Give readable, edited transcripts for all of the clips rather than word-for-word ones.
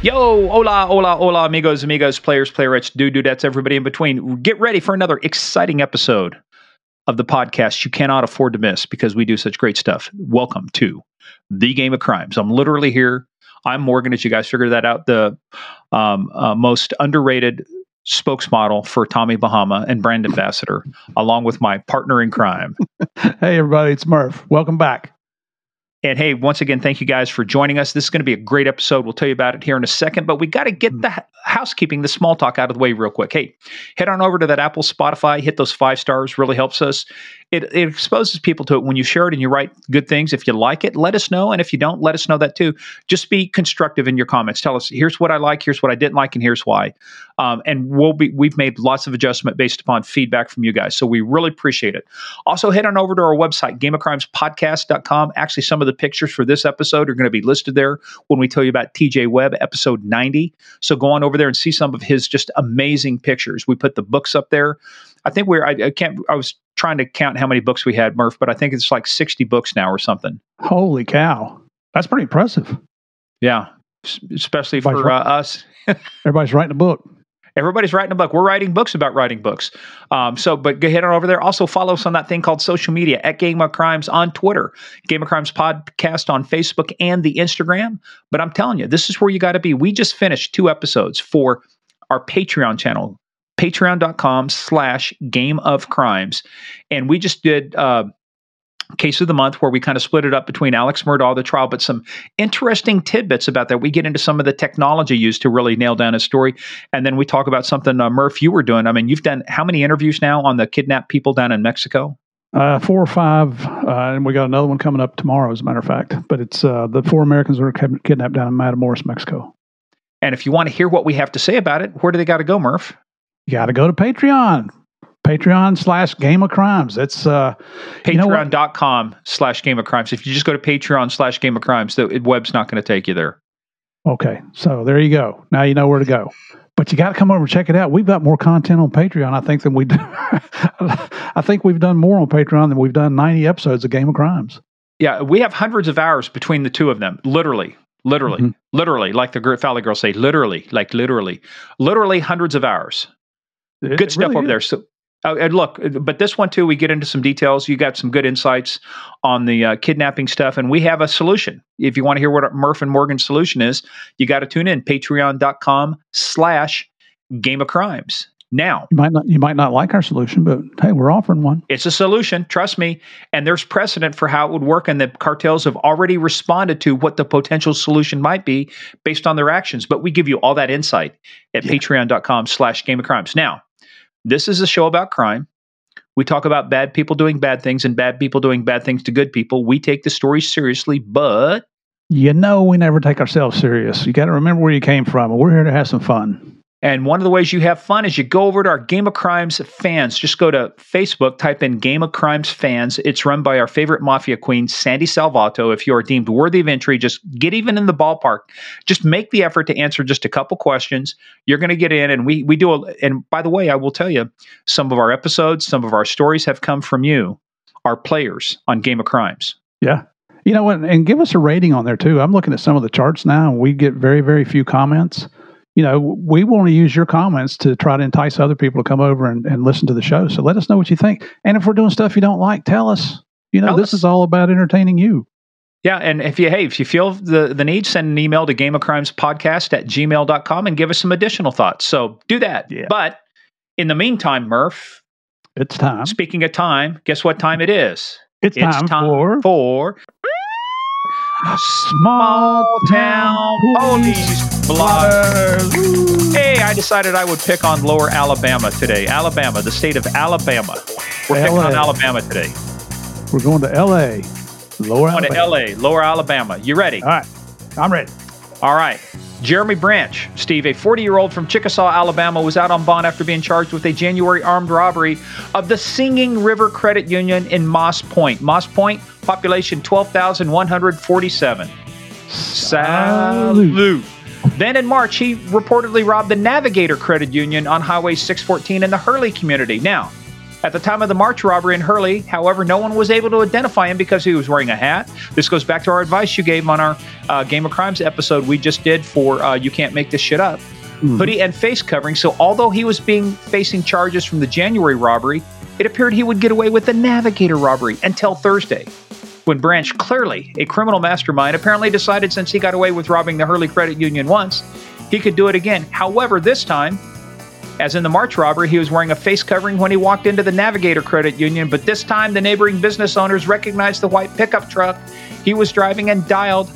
Yo, hola, hola, hola, amigos, amigos, players, playerettes, doodadettes, everybody in between. Get ready for another exciting episode of the podcast you cannot afford to miss because we do such great stuff. Welcome to The Game of Crimes. I'm literally here. I'm Morgan, as you guys figured that out, the most underrated spokesmodel for Tommy Bahama and brand ambassador, along with my partner in crime. Hey, everybody, it's Murph. Welcome back. And hey, once again, thank you guys for joining us. This is going to be a great episode. We'll tell you about it here in a second, but we got to get the housekeeping, the small talk out of the way real quick. Hey, head on over to that Apple, Spotify, hit those 5 stars, really helps us. It exposes people to it. When you share it and you write good things, if you like it, let us know. And if you don't, let us know that too. Just be constructive in your comments. Tell us, here's what I like, here's what I didn't like, and here's why. And we've made lots of adjustment based upon feedback from you guys. So we really appreciate it. Also, head on over to our website, gameofcrimesPodcast.com. Actually, some of the pictures for this episode are going to be listed there when we tell you about TJ Webb, episode 90. So go on over there and see some of his just amazing pictures. We put the books up there. I think I was trying to count how many books we had, Murph, but I think it's like 60 books now or something. Holy cow. That's pretty impressive. Yeah. Especially for us. Everybody's writing a book. Everybody's writing a book. We're writing books about writing books. But go ahead on over there. Also follow us on that thing called social media at Game of Crimes on Twitter, Game of Crimes Podcast on Facebook and the Instagram. But I'm telling you, this is where you got to be. We just finished 2 episodes for our Patreon channel, patreon.com/Game of Crimes. And we just did Case of the Month, where we kind of split it up between Alex Murdaugh, the trial, but some interesting tidbits about that. We get into some of the technology used to really nail down a story. And then we talk about something, Murph, you were doing. I mean, you've done how many interviews now on the kidnapped people down in Mexico? 4 or 5. And we got another one coming up tomorrow, as a matter of fact. But it's the 4 Americans who were kidnapped down in Matamoros, Mexico. And if you want to hear what we have to say about it, where do they got to go, Murph? You got to go to Patreon. Patreon.com/Game of Crimes. That's Patreon.com/Game of Crimes. If you just go to Patreon.com/Game of Crimes, the web's not going to take you there. Okay. So there you go. Now you know where to go. But you got to come over and check it out. We've got more content on Patreon, I think, than we do. I think we've done more on Patreon than we've done 90 episodes of Game of Crimes. Yeah. We have hundreds of hours between the 2 of them, literally, mm-hmm. literally, like the Valley Girls say, literally hundreds of hours. It, good stuff really over is there. So. And look, but this one, too, we get into some details. You got some good insights on the kidnapping stuff, and we have a solution. If you want to hear what Murph and Morgan's solution is, you got to tune in, patreon.com/Game of Crimes. Now, you might not like our solution, but hey, we're offering one. It's a solution. Trust me. And there's precedent for how it would work. And the cartels have already responded to what the potential solution might be based on their actions. But we give you all that insight at patreon.com/Game of Crimes. Now, this is a show about crime. We talk about bad people doing bad things and bad people doing bad things to good people. We take the story seriously, but... You know we never take ourselves serious. You got to remember where you came from, and we're here to have some fun. And one of the ways you have fun is you go over to our Game of Crimes fans. Just go to Facebook, type in Game of Crimes fans. It's run by our favorite mafia queen, Sandy Salvato. If you are deemed worthy of entry, just get even in the ballpark. Just make the effort to answer just a couple questions. You're going to get in, and we do. And by the way, I will tell you, some of our episodes, some of our stories have come from you, our players on Game of Crimes. Yeah. You know what? And give us a rating on there, too. I'm looking at some of the charts now, and we get very, very few comments. You know, we want to use your comments to try to entice other people to come over and listen to the show. So let us know what you think. And if we're doing stuff you don't like, tell us. You know, this is all about entertaining you. Yeah. And if you feel the need, send an email to gameofcrimespodcast@gmail.com and give us some additional thoughts. So do that. Yeah. But in the meantime, Murph. It's time. Speaking of time, guess what time it is? It's time for Small Town Police Bloggers. Hey, I decided I would pick on Lower Alabama today. Alabama, the state of Alabama. We're picking on Alabama today. We're going to L.A., Lower Alabama. You ready? All right. I'm ready. All right. Jeremy Branch, Steve, a 40-year-old from Chickasaw, Alabama, was out on bond after being charged with a January armed robbery of the Singing River Credit Union in Moss Point. Moss Point, population 12,147. Salute. Then in March, he reportedly robbed the Navigator Credit Union on Highway 614 in the Hurley community. Now, At the time of the March robbery in Hurley, however, no one was able to identify him because he was wearing a hat. This goes back to our advice you gave on our Game of Crimes episode we just did for You Can't Make This Shit Up. Hoodie and face covering. So although he was facing charges from the January robbery, it appeared he would get away with the Navigator robbery until Thursday, when Branch, clearly a criminal mastermind, apparently decided since he got away with robbing the Hurley Credit Union once, he could do it again. However, this time, as in the March robbery, he was wearing a face covering when he walked into the Navigator Credit Union, but this time the neighboring business owners recognized the white pickup truck he was driving and dialed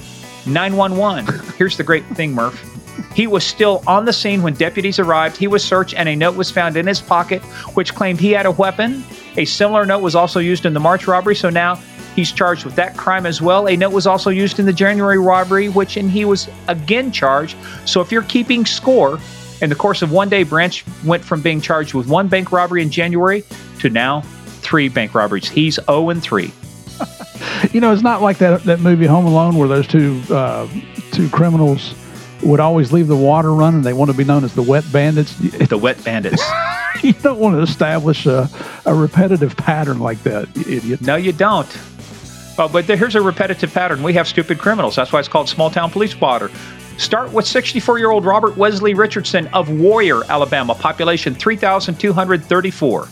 911. Here's the great thing, Murph. He was still on the scene when deputies arrived. He was searched and a note was found in his pocket, which claimed he had a weapon. A similar note was also used in the March robbery, so now he's charged with that crime as well. A note was also used in the January robbery, and he was again charged. So if you're keeping score, in the course of one day, Branch went from being charged with one bank robbery in January to now 3 bank robberies. He's 0-3. You know, it's not like that movie Home Alone where those two criminals would always leave the water running. They want to be known as the Wet Bandits. The Wet Bandits. You don't want to establish a repetitive pattern like that, you idiot. No, you don't. But here's a repetitive pattern. We have stupid criminals. That's why it's called small town police blotter. Start with 64-year-old Robert Wesley Richardson of Warrior, Alabama, population 3,234.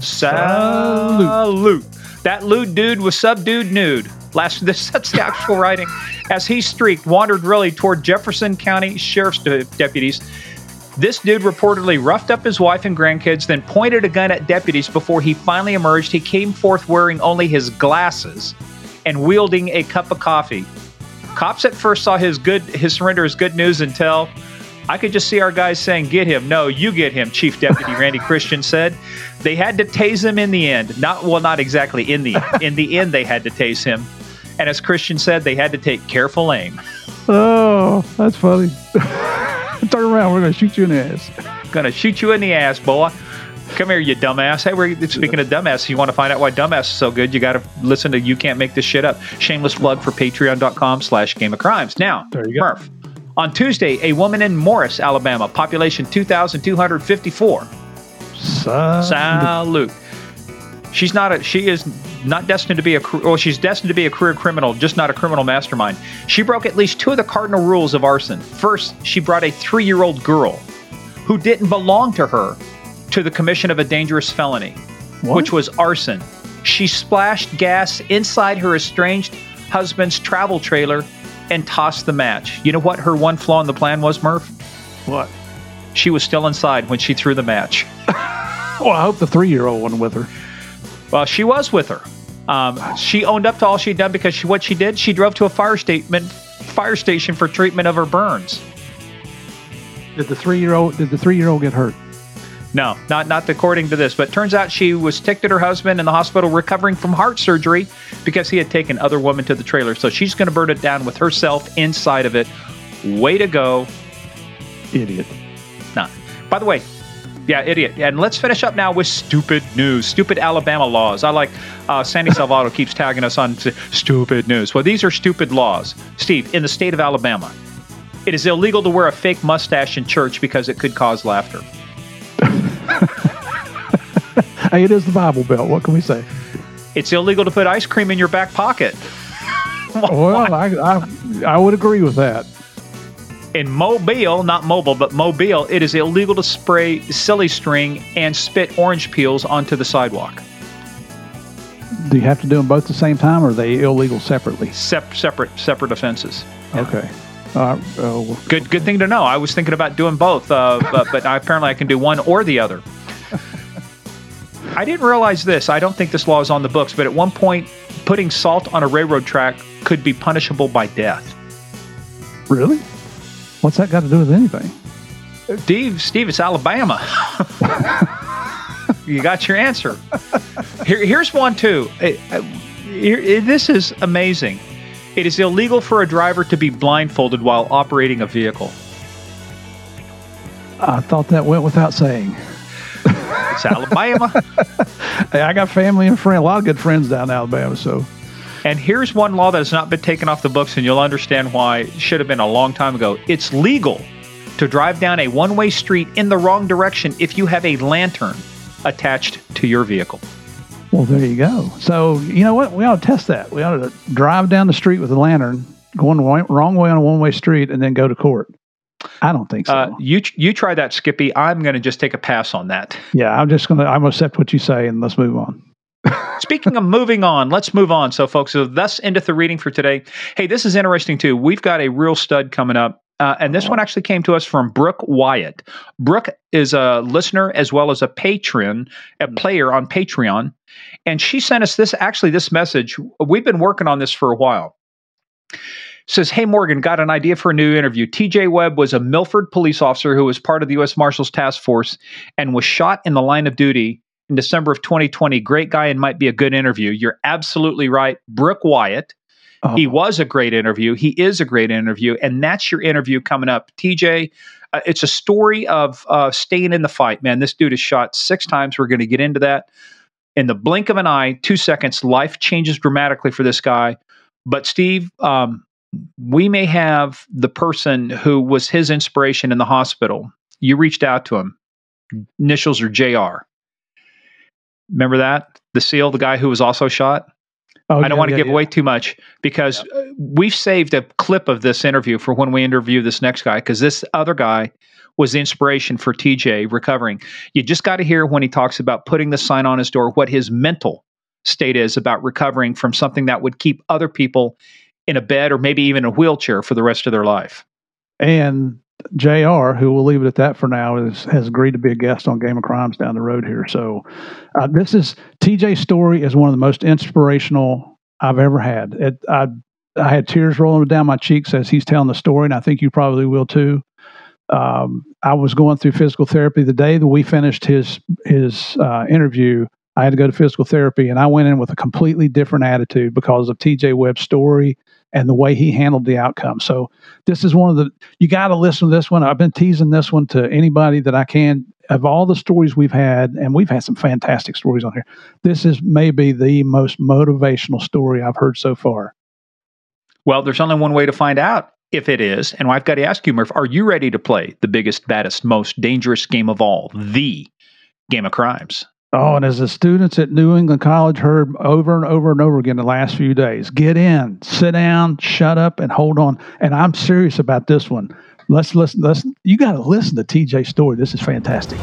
Salute. That lewd dude was subdued nude. That's the actual writing. As he streaked, wandered really toward Jefferson County Sheriff's deputies. This dude reportedly roughed up his wife and grandkids, then pointed a gun at deputies before he finally emerged. He came forth wearing only his glasses and wielding a cup of coffee. Cops at first saw his surrender as good news until I could just see our guys saying, "Get him." "No, you get him," Chief Deputy Randy Christian said. They had to tase him in the end. Not exactly in the end. In the end, they had to tase him. And as Christian said, they had to take careful aim. Oh, that's funny. Turn around. We're going to shoot you in the ass. Going to shoot you in the ass, boy. Come here, you dumbass. Hey, speaking of dumbass, you want to find out why dumbass is so good, you got to listen to You Can't Make This Shit Up. Shameless plug for patreon.com/Game of Crimes. Now, there you go. Murph, on Tuesday, a woman in Morris, Alabama, population 2,254. Salute. She's destined to be a career criminal, just not a criminal mastermind. She broke at least 2 of the cardinal rules of arson. First, she brought a 3-year-old girl who didn't belong to her to the commission of a dangerous felony, which was arson. She splashed gas inside her estranged husband's travel trailer and tossed the match. You know what her one flaw in the plan was, Murph? What? She was still inside when she threw the match. Well, I hope the 3-year-old wasn't with her. Well, she was with her. She owned up to all she'd done because she drove to a fire station for treatment of her burns. Did the three-year-old get hurt? No, not according to this, but turns out she was ticked at her husband in the hospital recovering from heart surgery because he had taken other women to the trailer. So she's going to burn it down with herself inside of it. Way to go. Idiot. Nah. By the way, yeah, idiot. And let's finish up now with stupid news, stupid Alabama laws. I like Sandy Salvato keeps tagging us on stupid news. Well, these are stupid laws. Steve, in the state of Alabama, it is illegal to wear a fake mustache in church because it could cause laughter. Hey, it is the Bible Belt. What can we say? It's illegal to put ice cream in your back pocket. Well, I would agree with that. In Mobile, not mobile, but Mobile, it is illegal to spray silly string and spit orange peels onto the sidewalk. Do you have to do them both at the same time, or are they illegal separately? Separate offenses. Yeah. Okay. Good thing to know. I was thinking about doing both, but apparently I can do one or the other. I didn't realize this. I don't think this law is on the books, but at one point, putting salt on a railroad track could be punishable by death. Really? What's that got to do with anything? Steve, it's Alabama. You got your answer. Here's one, too. This is amazing. It is illegal for a driver to be blindfolded while operating a vehicle. I thought that went without saying. It's Alabama. Hey, I got family and a lot of good friends down in Alabama. So, and here's one law that has not been taken off the books, and you'll understand why. It should have been a long time ago. It's legal to drive down a one-way street in the wrong direction if you have a lantern attached to to your vehicle. Well, there you go. So, you know what? We ought to test that. We ought to drive down the street with a lantern, going wrong way on a one-way street, and then go to court. I don't think so. You try that, Skippy. I'm going to just take a pass on that. Yeah, I'm going to accept what you say, and let's move on. Speaking of moving on, let's move on. So, folks, thus endeth the reading for today. Hey, this is interesting, too. We've got a real stud coming up. And this one actually came to us from Brooke Wyatt. Brooke is a listener as well as a patron, a player on Patreon. And she sent us this message. We've been working on this for a while. Says, hey, Morgan, got an idea for a new interview. TJ Webb was a Milford police officer who was part of the U.S. Marshals Task Force and was shot in the line of duty in December of 2020. Great guy and might be a good interview. You're absolutely right. Brooke Wyatt. Oh. He was a great interview. He is a great interview. And that's your interview coming up. TJ, it's a story of staying in the fight, man. This dude is shot 6 times. We're going to get into that. In the blink of an eye, 2 seconds, life changes dramatically for this guy. But Steve, we may have the person who was his inspiration in the hospital. You reached out to him. Initials are JR. Remember that? The SEAL, the guy who was also shot? Oh, I don't want to give away too much because we've saved a clip of this interview for when we interview this next guy, because this other guy was the inspiration for TJ recovering. You just got to hear when he talks about putting the sign on his door, what his mental state is about recovering from something that would keep other people in a bed or maybe even a wheelchair for the rest of their life. And JR, who we'll leave it at that for now, has agreed to be a guest on Game of Crimes down the road here. So this is TJ's story is one of the most inspirational I've ever had. I had tears rolling down my cheeks as he's telling the story, and I think you probably will too. I was going through physical therapy the day that we finished his interview. I had to go to physical therapy, and I went in with a completely different attitude because of TJ Webb's story and the way he handled the outcome. So this is one of the, you got to listen to this one. I've been teasing this one to anybody that I can. Of all the stories we've had, and we've had some fantastic stories on here, this is maybe the most motivational story I've heard so far. Well, there's only one way to find out if it is. And I've got to ask you, Murph, are you ready to play the biggest, baddest, most dangerous game of all, the Game of Crimes? Oh, and as the students at New England College heard over and over and over again the last few days, get in, sit down, shut up, and hold on. And I'm serious about this one. Let's listen. You got to listen to TJ's story. This is fantastic.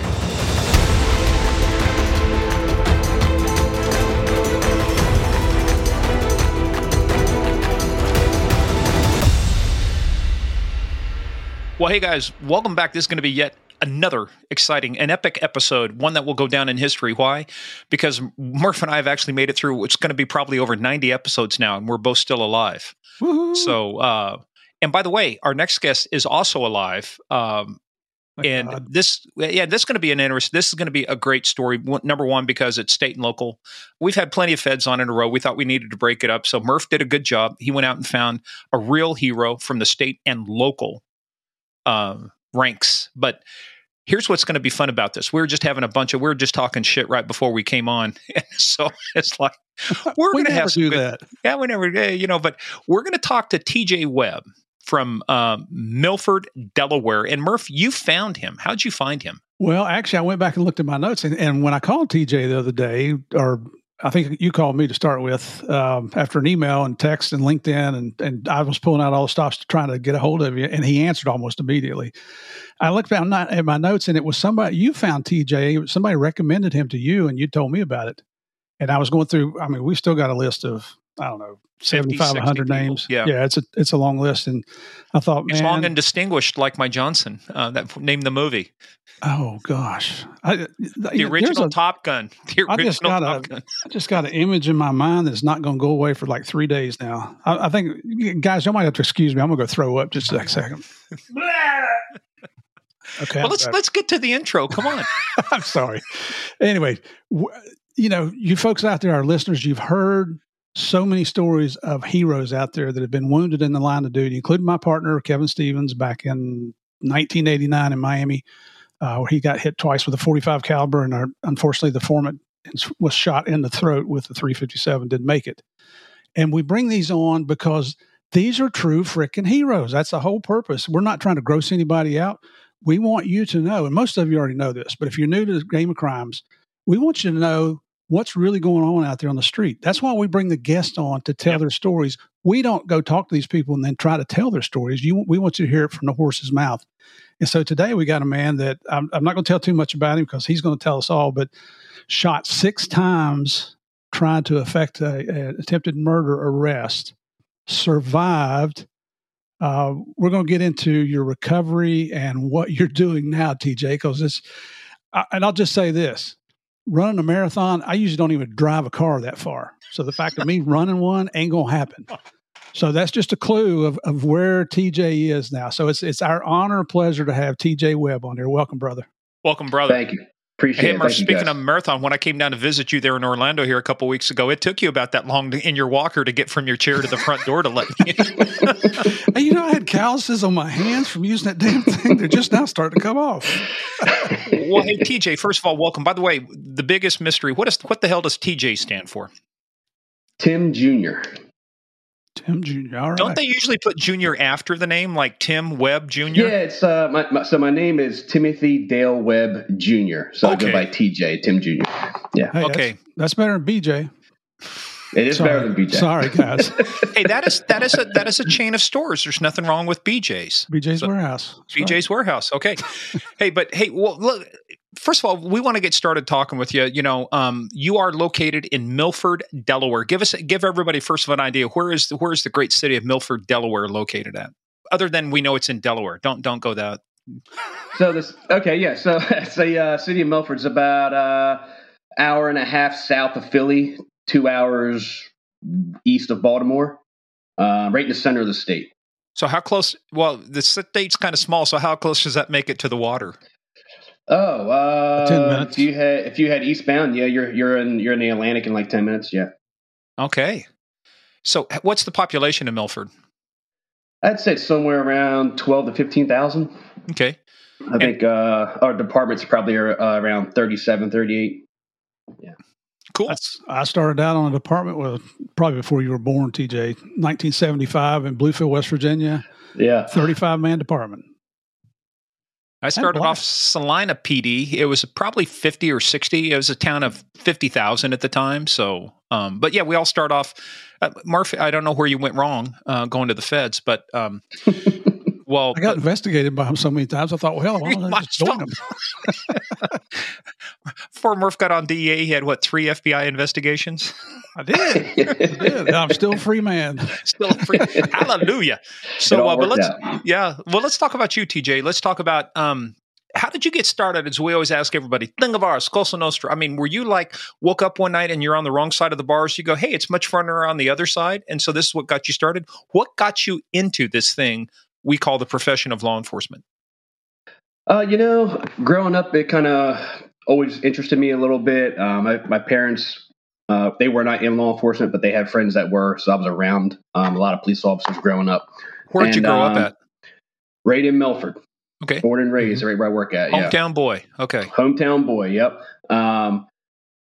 Well, hey guys, welcome back. This is going to be yet another exciting and epic episode, one that will go down in history. Why? Because Murph and I have actually made it through what's going to be probably over 90 episodes now, and we're both still alive. Woo-hoo. So, and by the way, our next guest is also alive. This is going to be this is going to be a great story. Number one, because it's state and local. We've had plenty of feds on in a row. We thought we needed to break it up. So Murph did a good job. He went out and found a real hero from the state and local ranks. But here's what's going to be fun about this. We were just talking shit right before we came on. And so it's like, we're going to have to do that. Yeah, we never, but we're going to talk to TJ Webb from Milford, Delaware. And Murph, you found him. How'd you find him? Well, actually, I went back and looked at my notes. And when I called TJ the other day, or I think you called me to start with, after an email and text and LinkedIn, and I was pulling out all the stops trying to get a hold of you, and he answered almost immediately. I looked down at my notes, and it was somebody, you found TJ, somebody recommended him to you, and you told me about it. And I was going through, I mean, we still got a list of, I don't know, 7,500 names. Yeah, it's a long list. And I thought, it's long and distinguished, like my Johnson, that named the movie. Oh, gosh. Top Gun. The original Top Gun. I just got an image in my mind that's not going to go away for like 3 days now. I think, guys, y'all might have to excuse me. I'm going to go throw up just a second. Okay. Well, let's get to the intro. Come on. I'm sorry. Anyway, you folks out there, our listeners, you've heard so many stories of heroes out there that have been wounded in the line of duty, including my partner, Kevin Stevens, back in 1989 in Miami, where he got hit twice with a .45 caliber. And unfortunately, the foreman was shot in the throat with the .357, didn't make it. And we bring these on because these are true freaking heroes. That's the whole purpose. We're not trying to gross anybody out. We want you to know, and most of you already know this, but if you're new to the Game of Crimes, we want you to know what's really going on out there on the street. That's why we bring the guests on to tell their stories. We don't go talk to these people and then try to tell their stories. We want you to hear it from the horse's mouth. And so today we got a man that I'm not going to tell too much about him because he's going to tell us all, but shot 6 times trying to effect an attempted murder arrest, survived. We're going to get into your recovery and what you're doing now, TJ, because and I'll just say this. Running a marathon, I usually don't even drive a car that far. So the fact of me running one ain't going to happen. So that's just a clue of where TJ is now. So it's our honor and pleasure to have TJ Webb on here. Welcome, brother. Welcome, brother. Thank you. Appreciate it. Hey, Mark, speaking of marathon, when I came down to visit you there in Orlando here a couple weeks ago, it took you about that long in your walker to get from your chair to the front door to let me in. And I had calluses on my hands from using that damn thing. They're just now starting to come off. Well, hey, TJ, first of all, welcome. By the way, the biggest mystery, what the hell does TJ stand for? Tim Jr. Tim Jr. All right. Don't they usually put Jr. after the name, like Tim Webb Jr.? Yeah, it's my name is Timothy Dale Webb Jr. So okay. I go by TJ, Tim Jr. Yeah. Hey, okay. That's better than BJ. It is better than BJ. Sorry, guys. Hey, that is a chain of stores. There's nothing wrong with BJ's. BJ's Warehouse. That's BJ's right. Warehouse. Okay. Well, look. First of all, we want to get started talking with you. You are located in Milford, Delaware. Give everybody first of an idea. Where is the great city of Milford, Delaware, located at? Other than we know it's in Delaware. Don't go that. So the city of Milford's about hour and a half south of Philly, 2 hours east of Baltimore, right in the center of the state. So how close? Well, the state's kind of small. So how close does that make it to the water? Oh, 10 minutes. If you had eastbound, yeah, you're in the Atlantic in like 10 minutes. Yeah. Okay. So what's the population of Milford? I'd say somewhere around 12,000 to 15,000. Okay. I think our departments probably are around 37, 38. Yeah. Cool. I started out on a department with probably before you were born, TJ, 1975 in Bluefield, West Virginia. Yeah. 35-man department. I started off Salina PD. It was probably 50 or 60. It was a town of 50,000 at the time. So, but yeah, we all start off. Murphy, I don't know where you went wrong going to the feds, but well, I got investigated by him so many times. I thought, well, why don't I just join him? Before Murph got on DEA, he had, 3 FBI investigations? I did. I'm still a free man. Hallelujah. So, but let's talk about you, TJ. Let's talk about how did you get started? As we always ask everybody, Thingavars, Cosa Nostra. I mean, were you woke up one night and you're on the wrong side of the bars? You go, hey, it's much funner on the other side. And so this is what got you started. What got you into this thing we call the profession of law enforcement? Growing up, it kind of always interested me a little bit. My parents, they were not in law enforcement, but they had friends that were, so I was around a lot of police officers growing up. Where did you grow up at? Right in Milford. Okay. Born and raised, right where I work at. Hometown boy. Okay. Hometown boy, yep.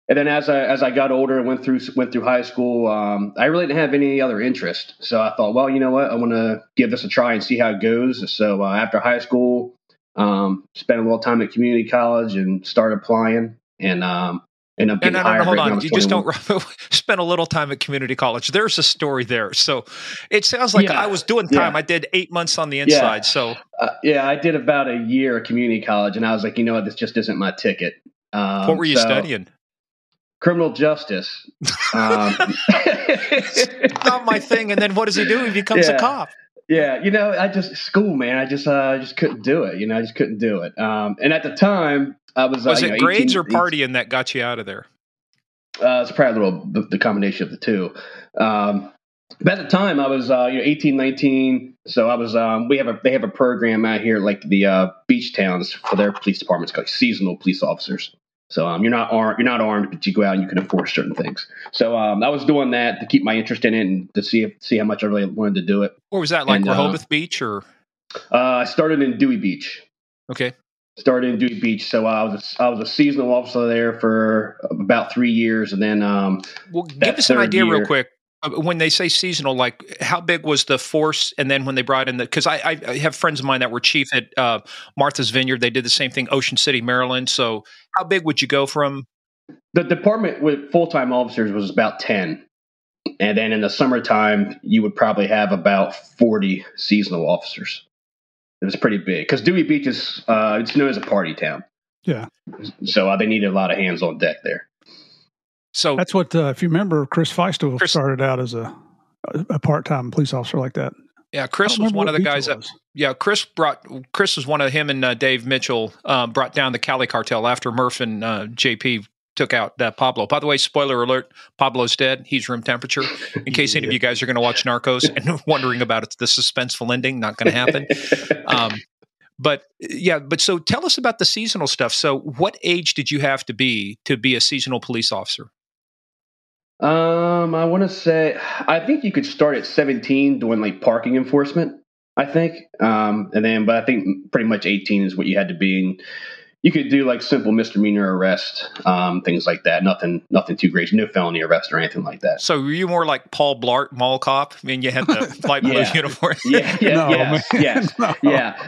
And then as I got older and went through high school, I really didn't have any other interest. So I thought, well, you know what? I want to give this a try and see how it goes. So after high school, spent a little time at community college and started applying and up getting hired. Hold on. You 21. Just don't spend a little time at community college. There's a story there. So it sounds like I was doing time. I did 8 months on the inside. So I did about a year at community college and I was like, you know what? This just isn't my ticket. What were you studying? Criminal justice. It's not my thing. And then what does he do? He becomes a cop. Yeah. I just couldn't do it. I just couldn't do it. And at the time I was it grades or partying that got you out of there? It's probably the combination of the two. But at the time I was, 18, 19. So I was, they have a program out here, like the, beach towns for their police departments called seasonal police officers. So you're not armed, but you go out and you can enforce certain things. So I was doing that to keep my interest in it and to see how much I really wanted to do it. Or was that Rehoboth Beach or? I started in Dewey Beach. Okay. So I was a seasonal officer there for about 3 years, and then give us an idea real quick. When they say seasonal, how big was the force? And then when they brought in because I have friends of mine that were chief at Martha's Vineyard. They did the same thing, Ocean City, Maryland. So how big would you go from The department with full-time officers was about 10. And then in the summertime, you would probably have about 40 seasonal officers. It was pretty big because Dewey Beach is it's known as a party town. Yeah. So they needed a lot of hands on deck there. So that's what, if you remember, Chris Feistel started out as a part-time police officer like that. Yeah, Chris was one of the guys that. Yeah, Chris was one of him and Dave Mitchell brought down the Cali cartel after Murph and JP took out Pablo. By the way, spoiler alert: Pablo's dead. He's room temperature. In case any of you guys are going to watch Narcos and wondering about it, the suspenseful ending, not going to happen. But so tell us about the seasonal stuff. So, what age did you have to be a seasonal police officer? I want to say, I think you could start at 17 doing like parking enforcement, I think. But I think pretty much 18 is what you had to be. And you could do like simple misdemeanor arrest, things like that. Nothing too great. No felony arrest or anything like that. So were you more like Paul Blart, mall cop? I mean, you had the light blue uniform. Yeah.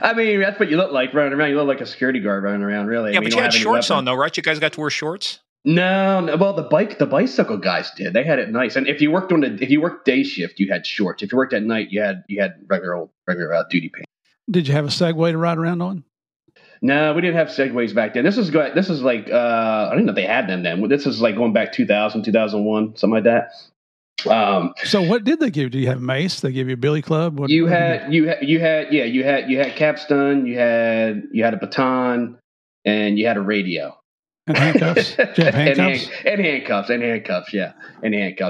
I mean, that's what you look like running around. You look like a security guard running around, really. Yeah, I mean, but you had shorts on though, right? You guys got to wear shorts? No, well, the bicycle guys did. They had it nice. And if you worked day shift, you had shorts. If you worked at night, you had regular duty pants. Did you have a Segway to ride around on? No, we didn't have Segways back then. This is like I didn't know they had them then. This is like going back 2000, 2001, something like that. So what did they give you? Did you have mace? They give you a billy club? You had capstan. You had a baton, and you had a radio. And handcuffs. And handcuffs.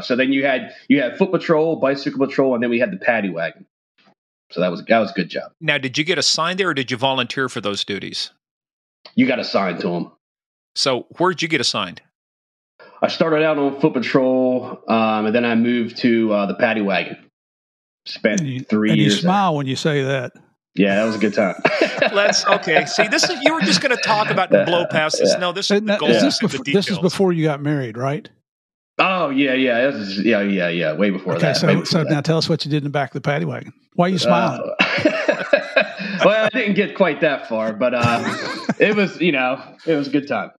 So then you had foot patrol, bicycle patrol, and then we had the paddy wagon. So that was a good job. Now, did you get assigned there, or did you volunteer for those duties? You got assigned to them. So where'd you get assigned? I started out on foot patrol, and then I moved to the paddy wagon. Spent 3 years. You smile when you say that. Yeah, that was a good time. Okay. See, this is, you were just going to talk about and blow past this. No, this is the goal. This is before you got married, right? Oh yeah. This is, yeah. Way before that. So now tell us what you did in the back of the paddy wagon. Why are you smiling? Well, I didn't get quite that far, but it was a good time.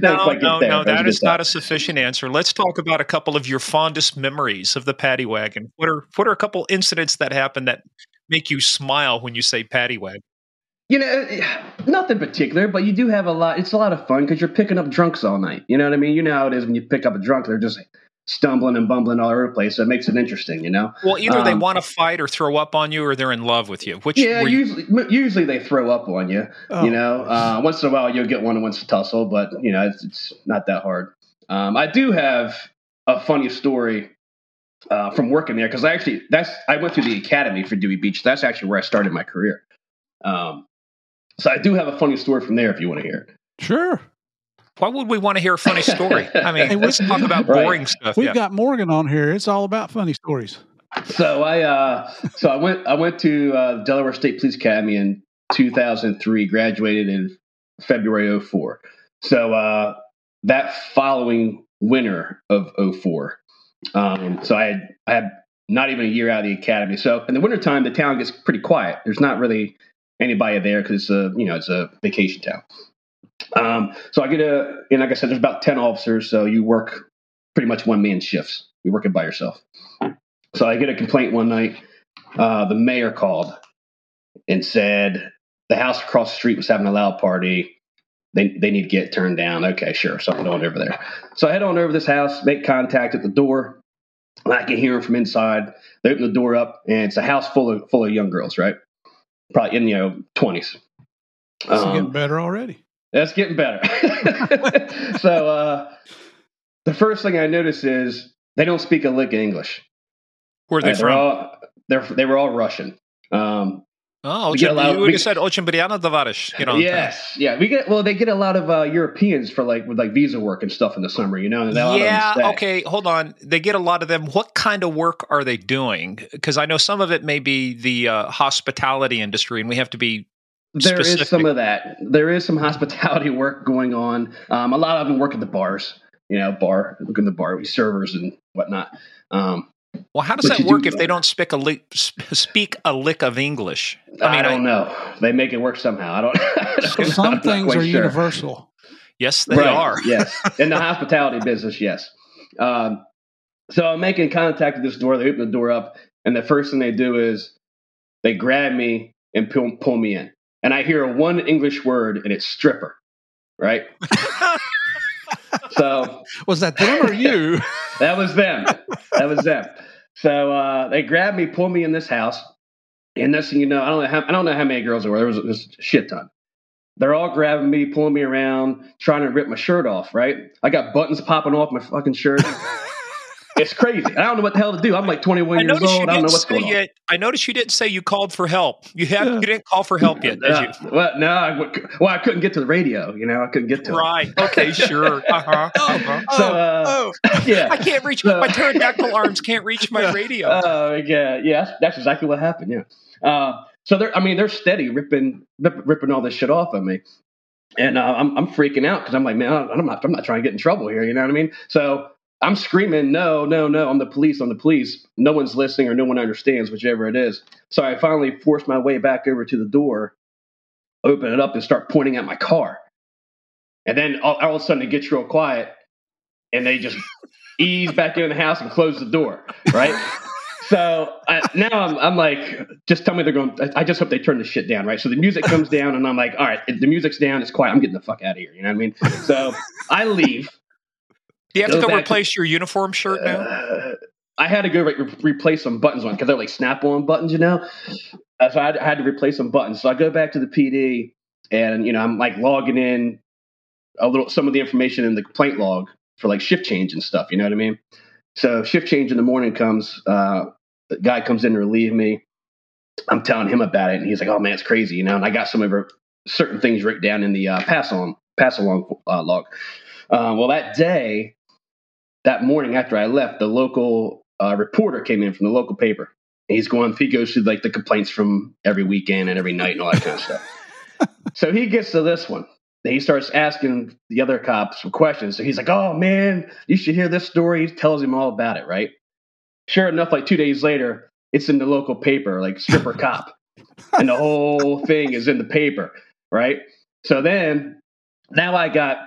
No, that is not a sufficient answer. Let's talk about a couple of your fondest memories of the paddy wagon. What are a couple incidents that happened that make you smile when you say paddy wagon? Nothing particular, but you do have a lot. It's a lot of fun because you're picking up drunks all night. You know what I mean? You know how it is when you pick up a drunk, they're just stumbling and bumbling all over the place. So it makes it interesting, you know? Well, either they want to fight or throw up on you, or they're in love with you. Usually they throw up on you, you know? Once in a while, you'll get one who wants to tussle, but, you know, it's not that hard. I do have a funny story from working there, because I went through the academy for Dewey Beach. That's actually where I started my career. So I do have a funny story from there if you want to hear it. Sure. Why would we want to hear a funny story? I mean, let's talk about boring stuff. We've got Morgan on here. It's all about funny stories. So I went to Delaware State Police Academy in 2003, graduated in February 2004. So that following winter of 2004. So I had not even a year out of the academy. So in the wintertime, the town gets pretty quiet. There's not really anybody there because it's a vacation town. So I get and like I said, there's about 10 officers. So you work pretty much one man shifts. You're working by yourself. So I get a complaint one night. The mayor called and said the house across the street was having a loud party. They need to get turned down. Okay, sure. So I head on over there. So I head on over to this house, make contact at the door. I can hear them from inside. They open the door up, and it's a house full of young girls, right? Probably in 20s. That's getting better already. That's getting better. So the first thing I notice is they don't speak a lick of English. Where are they from? They were all Russian. You said "Ochimbriana Davarish." Yes, yeah. They get a lot of Europeans for with visa work and stuff in the summer. You know. Okay. Hold on. They get a lot of them. What kind of work are they doing? Because I know some of it may be the hospitality industry, and we have to be specific. There is some of that. There is some hospitality work going on. A lot of them work at the bars. Look in the bar, we servers and whatnot. Well, how does that work if they don't speak a lick of English? I don't know. They make it work somehow. I don't know. Some things are universal. Yes, they are. Yes. In the hospitality business, yes. So I'm making contact with this door. They open the door up, and the first thing they do is they grab me and pull me in. And I hear one English word, and it's stripper, right? So was that them or you? That was them. That was them. So they grabbed me, pulled me in this house, and next thing you know, I don't know how many girls there were. There was a shit ton. They're all grabbing me, pulling me around, trying to rip my shirt off. Right? I got buttons popping off my fucking shirt. It's crazy. I don't know what the hell to do. I'm like 21 years old. I don't know what's going on. I noticed you didn't say you called for help. You didn't call for help yet, did you? Well, no. I couldn't get to the radio. You know, I couldn't get to it. Right. Okay, sure. Uh-huh. Uh-huh. Yeah. I can't reach my pterodactyl arms. Can't reach my radio. Oh, yeah. Yeah, that's exactly what happened, yeah. So, they're steady ripping all this shit off of me. And I'm freaking out because I'm like, man, I'm not trying to get in trouble here. You know what I mean? So I'm screaming, no, no, no, I'm the police. No one's listening or no one understands, whichever it is. So I finally forced my way back over to the door, open it up, and start pointing at my car. And then all of a sudden it gets real quiet, and they just ease back into the house and close the door, right? So now I'm like, just tell me they're going, I just hope they turn this shit down, right? So the music comes down, and I'm like, all right, the music's down, it's quiet, I'm getting the fuck out of here, you know what I mean? So I leave. Do you have to go replace your uniform shirt now? I had to go replace some buttons on because they're like Snap-on buttons, you know. So I had to replace some buttons. So I go back to the PD, and I'm like logging in some of the information in the complaint log for like shift change and stuff. You know what I mean? So shift change in the morning comes. The guy comes in to relieve me. I'm telling him about it, and he's like, "Oh man, it's crazy," you know. And I got some of certain things written down in the pass along log. Well, that day. That morning after I left, the local reporter came in from the local paper. And he goes through like the complaints from every weekend and every night and all that kind of stuff. So he gets to this one. And he starts asking the other cops some questions. So he's like, oh, man, you should hear this story. He tells him all about it, right? Sure enough, like 2 days later, it's in the local paper, like stripper cop. And the whole thing is in the paper, right? So then now I got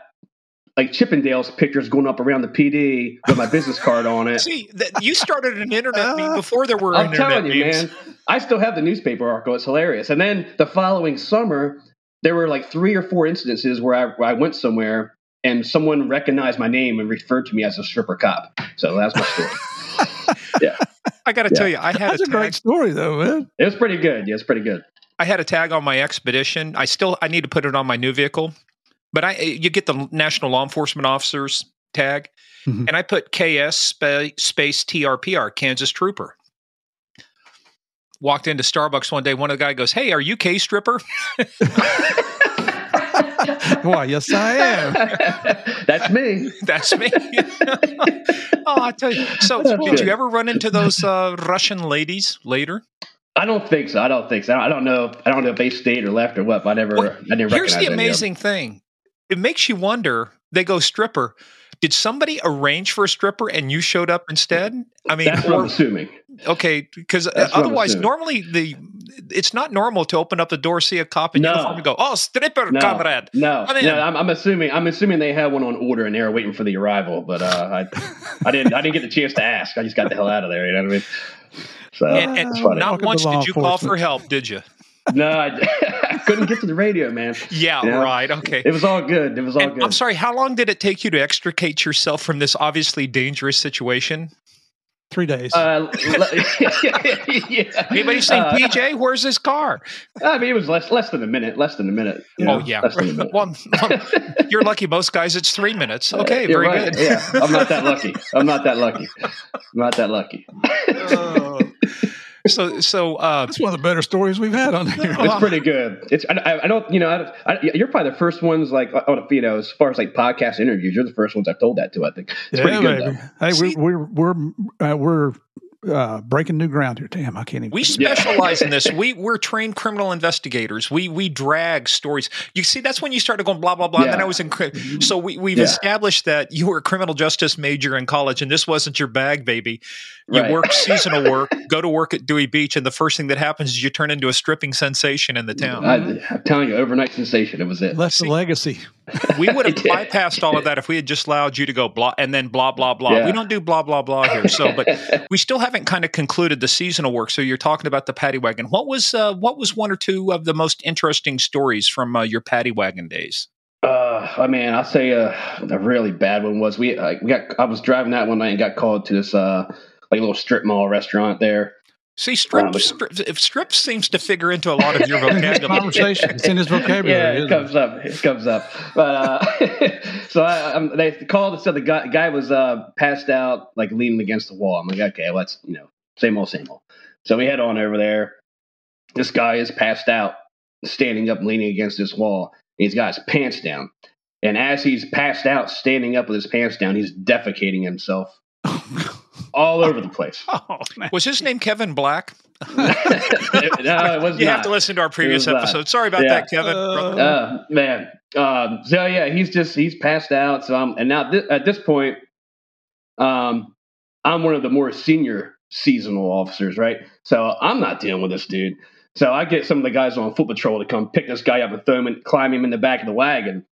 like Chippendale's pictures going up around the PD with my business card on it. See, you started an internet meme before there were internet memes. I'm telling you, man, I still have the newspaper article. It's hilarious. And then the following summer, there were like 3 or 4 instances where I went somewhere and someone recognized my name and referred to me as a stripper cop. So that's my story. Yeah. I got to tell you, I had a great story though, man. It was pretty good. Yeah, it's pretty good. I had a tag on my expedition. I need to put it on my new vehicle. But you get the National Law Enforcement Officers tag, mm-hmm. and I put KS space TRPR, Kansas Trooper. Walked into Starbucks one day. One of the guys goes, hey, are you K Stripper? Why, yes, I am. That's me. That's me. Oh, I tell you. So did you ever run into those Russian ladies later? I don't think so. I don't know if they stayed or left or what, but I never here's the amazing thing. It makes you wonder. They go stripper. Did somebody arrange for a stripper and you showed up instead? I mean, that's what I'm assuming. Okay, because otherwise, normally it's not normal to open up the door, see a cop in uniform, and go, "Oh, stripper, comrade." No, I mean, I'm assuming they had one on order and they were waiting for the arrival, but I didn't get the chance to ask. I just got the hell out of there. You know what I mean? So and not once did you call for help, did you? No, I couldn't get to the radio, man. Yeah, right. Okay. It was all good. I'm sorry, how long did it take you to extricate yourself from this obviously dangerous situation? 3 days. Yeah. Anybody saying, PJ, where's his car? I mean, it was less than a minute. You know? Oh, yeah. Minute. Well, you're lucky. Most guys, it's 3 minutes. Okay, very right. good. Yeah, I'm not that lucky. So that's one of the better stories we've had on here. It's pretty good. You're probably the first ones like as far as like podcast interviews, you're the first ones I've told that to. I think it's pretty good. Though. Hey, we're breaking new ground here. Damn, I can't even. We specialize in this. We're trained criminal investigators. We drag stories. You see, that's when you started going blah blah blah. Yeah. And then I was in. So we've established that you were a criminal justice major in college, and this wasn't your bag, baby. You work seasonal work, go to work at Dewey Beach, and the first thing that happens is you turn into a stripping sensation in the town. I'm telling you, overnight sensation. It was it. That's the legacy. We would have bypassed all of that if we had just allowed you to go blah and then blah, blah, blah. Yeah. We don't do blah, blah, blah here. So, but we still haven't kind of concluded the seasonal work. So you're talking about the paddy wagon. What was one or two of the most interesting stories from your paddy wagon days? I mean, I'll say a really bad one was I was driving that one night and got called to this like little strip mall restaurant there. See, strip seems to figure into a lot of your vocabulary. Conversation. It's in his vocabulary. Yeah, it comes up. But so they called and said the guy was passed out, like leaning against the wall. I'm like, okay, well, that's same old. So we head on over there. This guy is passed out, standing up, leaning against this wall. And he's got his pants down, and as he's passed out, standing up with his pants down, he's defecating himself. All over the place. Oh, was his name Kevin Black? No, it was not. You have to listen to our previous episode. Sorry about that, Kevin. Man. So yeah, he's passed out. So I'm, and now at this point, I'm one of the more senior seasonal officers, right? So I'm not dealing with this dude. So I get some of the guys on foot patrol to come pick this guy up and throw him and climb him in the back of the wagon.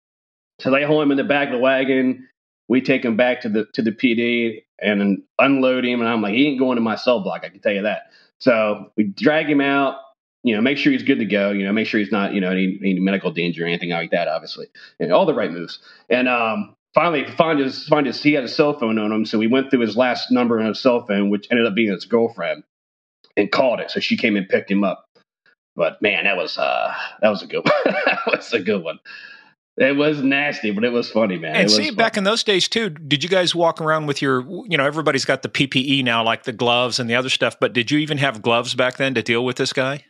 So they haul him in the back of the wagon. We take him back to the PD and unload him. And I'm like, he ain't going to my cell block. I can tell you that. So we drag him out, make sure he's good to go, make sure he's not, any medical danger or anything like that, obviously, and all the right moves. And, finally find his, he had a cell phone on him. So we went through his last number on his cell phone, which ended up being his girlfriend, and called it. So she came and picked him up. But man, that was a good one. That was a good one. It was nasty, but it was funny, man. And see, back in those days, too, did you guys walk around with your, everybody's got the PPE now, like the gloves and the other stuff, but did you even have gloves back then to deal with this guy?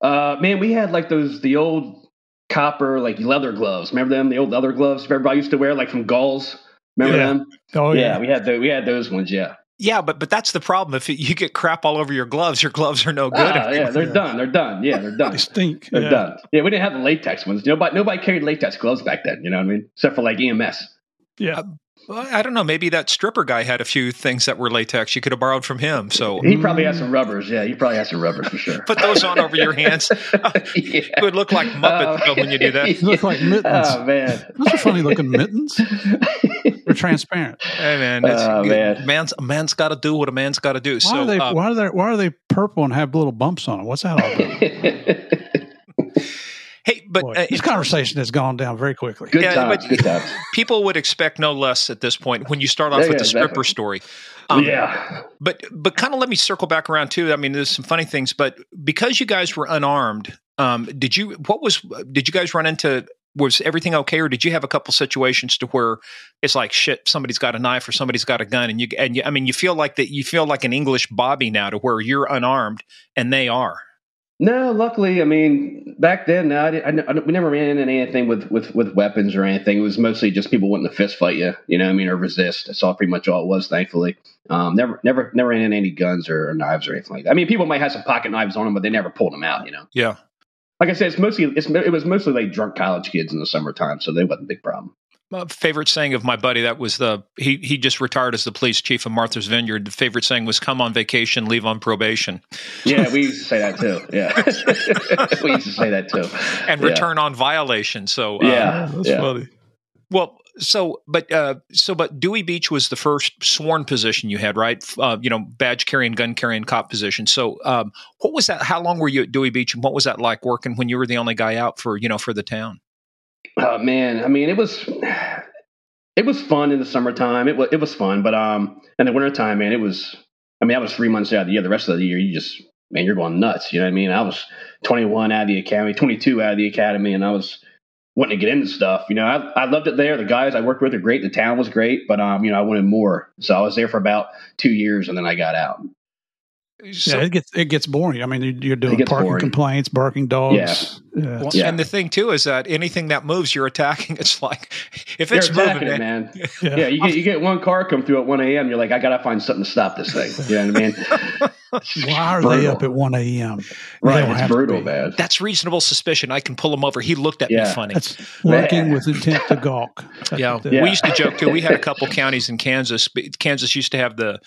Man, we had like the old copper, like leather gloves. Remember them? The old leather gloves everybody used to wear, like from Gauls. Remember them? Oh, yeah. We had those ones, yeah. Yeah, but that's the problem. If you get crap all over your gloves are no good. They're done. Yeah, they're done. They stink. They're done. Yeah, we didn't have the latex ones. Nobody carried latex gloves back then, you know what I mean? Except for like EMS. Yeah. Well, I don't know. Maybe that stripper guy had a few things that were latex. You could have borrowed from him. So he probably had some rubbers. Yeah, he probably had some rubbers for sure. Put those on over your hands. Yeah. It would look like Muppets when you do that. You look like mittens. Oh, man. Those are funny looking mittens. They're transparent. Hey, man. A man's got to do what a man's got to do. Why are they purple and have little bumps on them? What's that all about? Hey, but this conversation has gone down very quickly. Good times. People would expect no less at this point when you start off with the stripper story. But kind of let me circle back around too. I mean, there's some funny things, but because you guys were unarmed, did you guys run into? Was everything okay, or did you have a couple situations to where it's like shit? Somebody's got a knife or somebody's got a gun, and you feel like that. You feel like an English bobby now, to where you're unarmed and they are. No, luckily, I mean, back then, we never ran into anything with weapons or anything. It was mostly just people wanting to fist fight you, you know what I mean, or resist. That's all pretty much all it was, thankfully. Never ran into any guns or knives or anything like that. I mean, people might have some pocket knives on them, but they never pulled them out, Yeah. Like I said, it was mostly like drunk college kids in the summertime, so they wasn't a big problem. My favorite saying of my buddy, that was he just retired as the police chief of Martha's Vineyard. The favorite saying was, "Come on vacation, leave on probation." Yeah, we used to say that too. Yeah, we used to say that too. And return on violation. So that's funny. Well. So, but Dewey Beach was the first sworn position you had, right? Badge carrying, gun carrying cop position. So, what was that? How long were you at Dewey Beach, and what was that like working when you were the only guy out for the town? Oh man, I mean, it was fun in the summertime. It was fun, but in the wintertime, man, I was 3 months out of the year. The rest of the year, you're going nuts. You know what I mean? I was 21 out of the academy, 22 out of the academy, and I was wanting to get into stuff. I loved it there. The guys I worked with are great. The town was great, but, I wanted more. So I was there for about 2 years and then I got out. So, yeah, it gets boring. I mean, you're doing parking complaints, barking dogs. Yeah. Yeah. Well, yeah. And the thing too, is that anything that moves, you're attacking. It's like, if it's moving, man. Yeah. You get one car come through at 1 a.m. You're like, I got to find something to stop this thing. You know what I mean? Why are they up at 1 a.m.? Right, it's brutal, man. That's reasonable suspicion. I can pull him over. He looked at me funny. That's lurking with intent to gawk. Yeah, we used to joke, too. We had a couple counties in Kansas. Kansas used to have the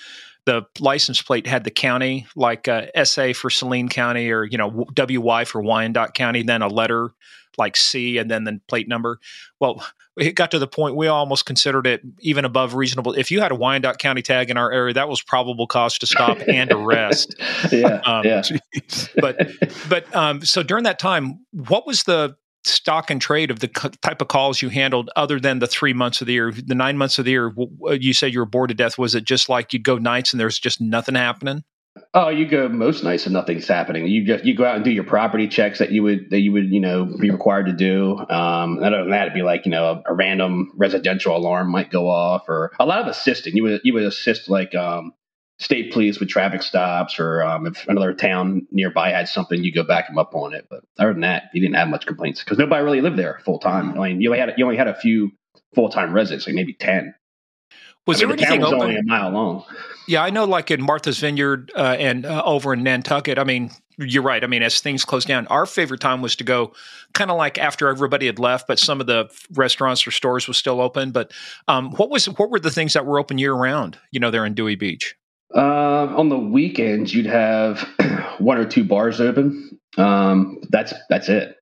license plate had the county, like SA for Saline County or, WY for Wyandotte County, then a letter like C and then the plate number. Well, it got to the point we almost considered it even above reasonable. If you had a Wyandotte County tag in our area, that was probable cause to stop and arrest. So during that time, what was the stock and trade of the type of calls you handled other than the 3 months of the year, the 9 months of the year? You said you were bored to death. Was it just like you'd go nights and there's just nothing happening? Oh, you go most nights and nothing's happening. You go out and do your property checks that you would be required to do. Other than that, it'd be like a random residential alarm might go off, or a lot of assisting. You would assist like state police with traffic stops, or if another town nearby had something, you go back them up on it. But other than that, you didn't have much complaints because nobody really lived there full time. I mean, you only had a few full time residents, like maybe 10. Was there anything open? Only a mile long. Yeah, I know, like in Martha's Vineyard and over in Nantucket. I mean, you're right. I mean, as things closed down, our favorite time was to go kind of like after everybody had left, but some of the restaurants or stores was still open. But what were the things that were open year round? There in Dewey Beach. On the weekends, you'd have one or two bars open. That's it.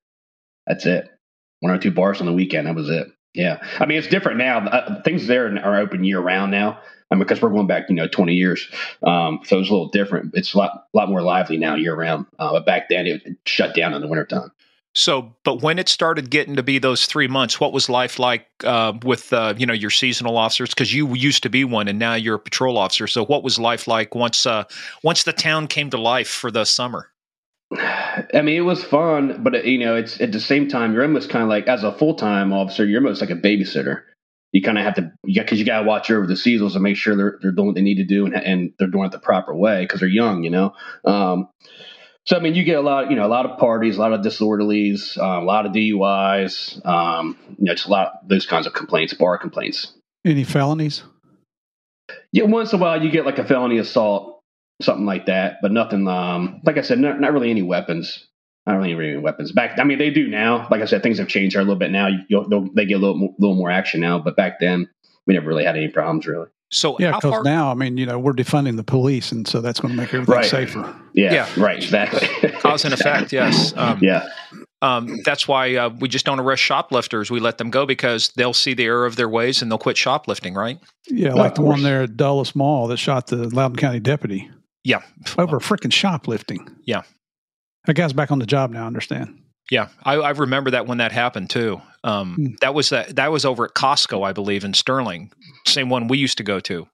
One or two bars on the weekend. That was it. Yeah. I mean, it's different now. Things there are open year round now. I mean, because we're going back, 20 years. So it's a little different. It's a lot more lively now year round. But back then it shut down in the wintertime. So, but when it started getting to be those 3 months, what was life like with your seasonal officers? Because you used to be one and now you're a patrol officer. So what was life like once the town came to life for the summer? I mean, it was fun, but it's at the same time, you're almost kind of like, as a full-time officer, you're almost like a babysitter. You kind of have to, because you got to watch over the seasonals and make sure they're doing what they need to do and they're doing it the proper way because they're young, So, I mean, you get a lot of parties, a lot of disorderlies, a lot of DUIs, just a lot of those kinds of complaints, bar complaints. Any felonies? Yeah, once in a while you get like a felony assault, something like that, but nothing, like I said, not really any weapons. Not really any weapons. Back, I mean, they do now. Like I said, things have changed a little bit now. They get a little more action now, but back then we never really had any problems, really. So yeah, because now, I mean, we're defunding the police, and so that's going to make everything safer. Yeah, right, exactly. Cause and effect, yes. That's why we just don't arrest shoplifters. We let them go because they'll see the error of their ways and they'll quit shoplifting, right? Yeah, like the one there at Dulles Mall that shot the Loudoun County deputy. Yeah. Over freaking shoplifting. Yeah. That guy's back on the job now, I understand. Yeah, I remember that when that happened too. That was over at Costco, I believe, in Sterling, same one we used to go to.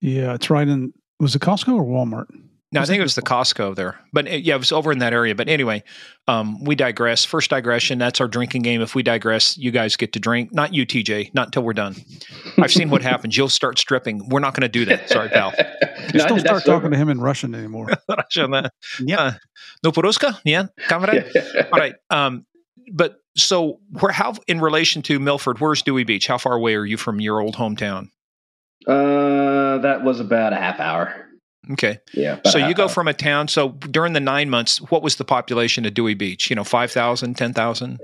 Yeah, it's right in. Was it Costco or Walmart? No, I think it was the Costco there. But it was over in that area. But anyway, we digress. First digression. That's our drinking game. If we digress, you guys get to drink. Not you, TJ. Not until we're done. I've seen what happens. You'll start stripping. We're not going to do that. Sorry, pal. Just don't start talking to him in Russian anymore. Russian. Yeah. No poruska? Yeah. Comrade? All right. But so how in relation to Milford, where's Dewey Beach? How far away are you from your old hometown? That was about a half hour. Okay. Yeah. So you go from a town. So during the 9 months, what was the population of Dewey Beach? 5,000, 10,000?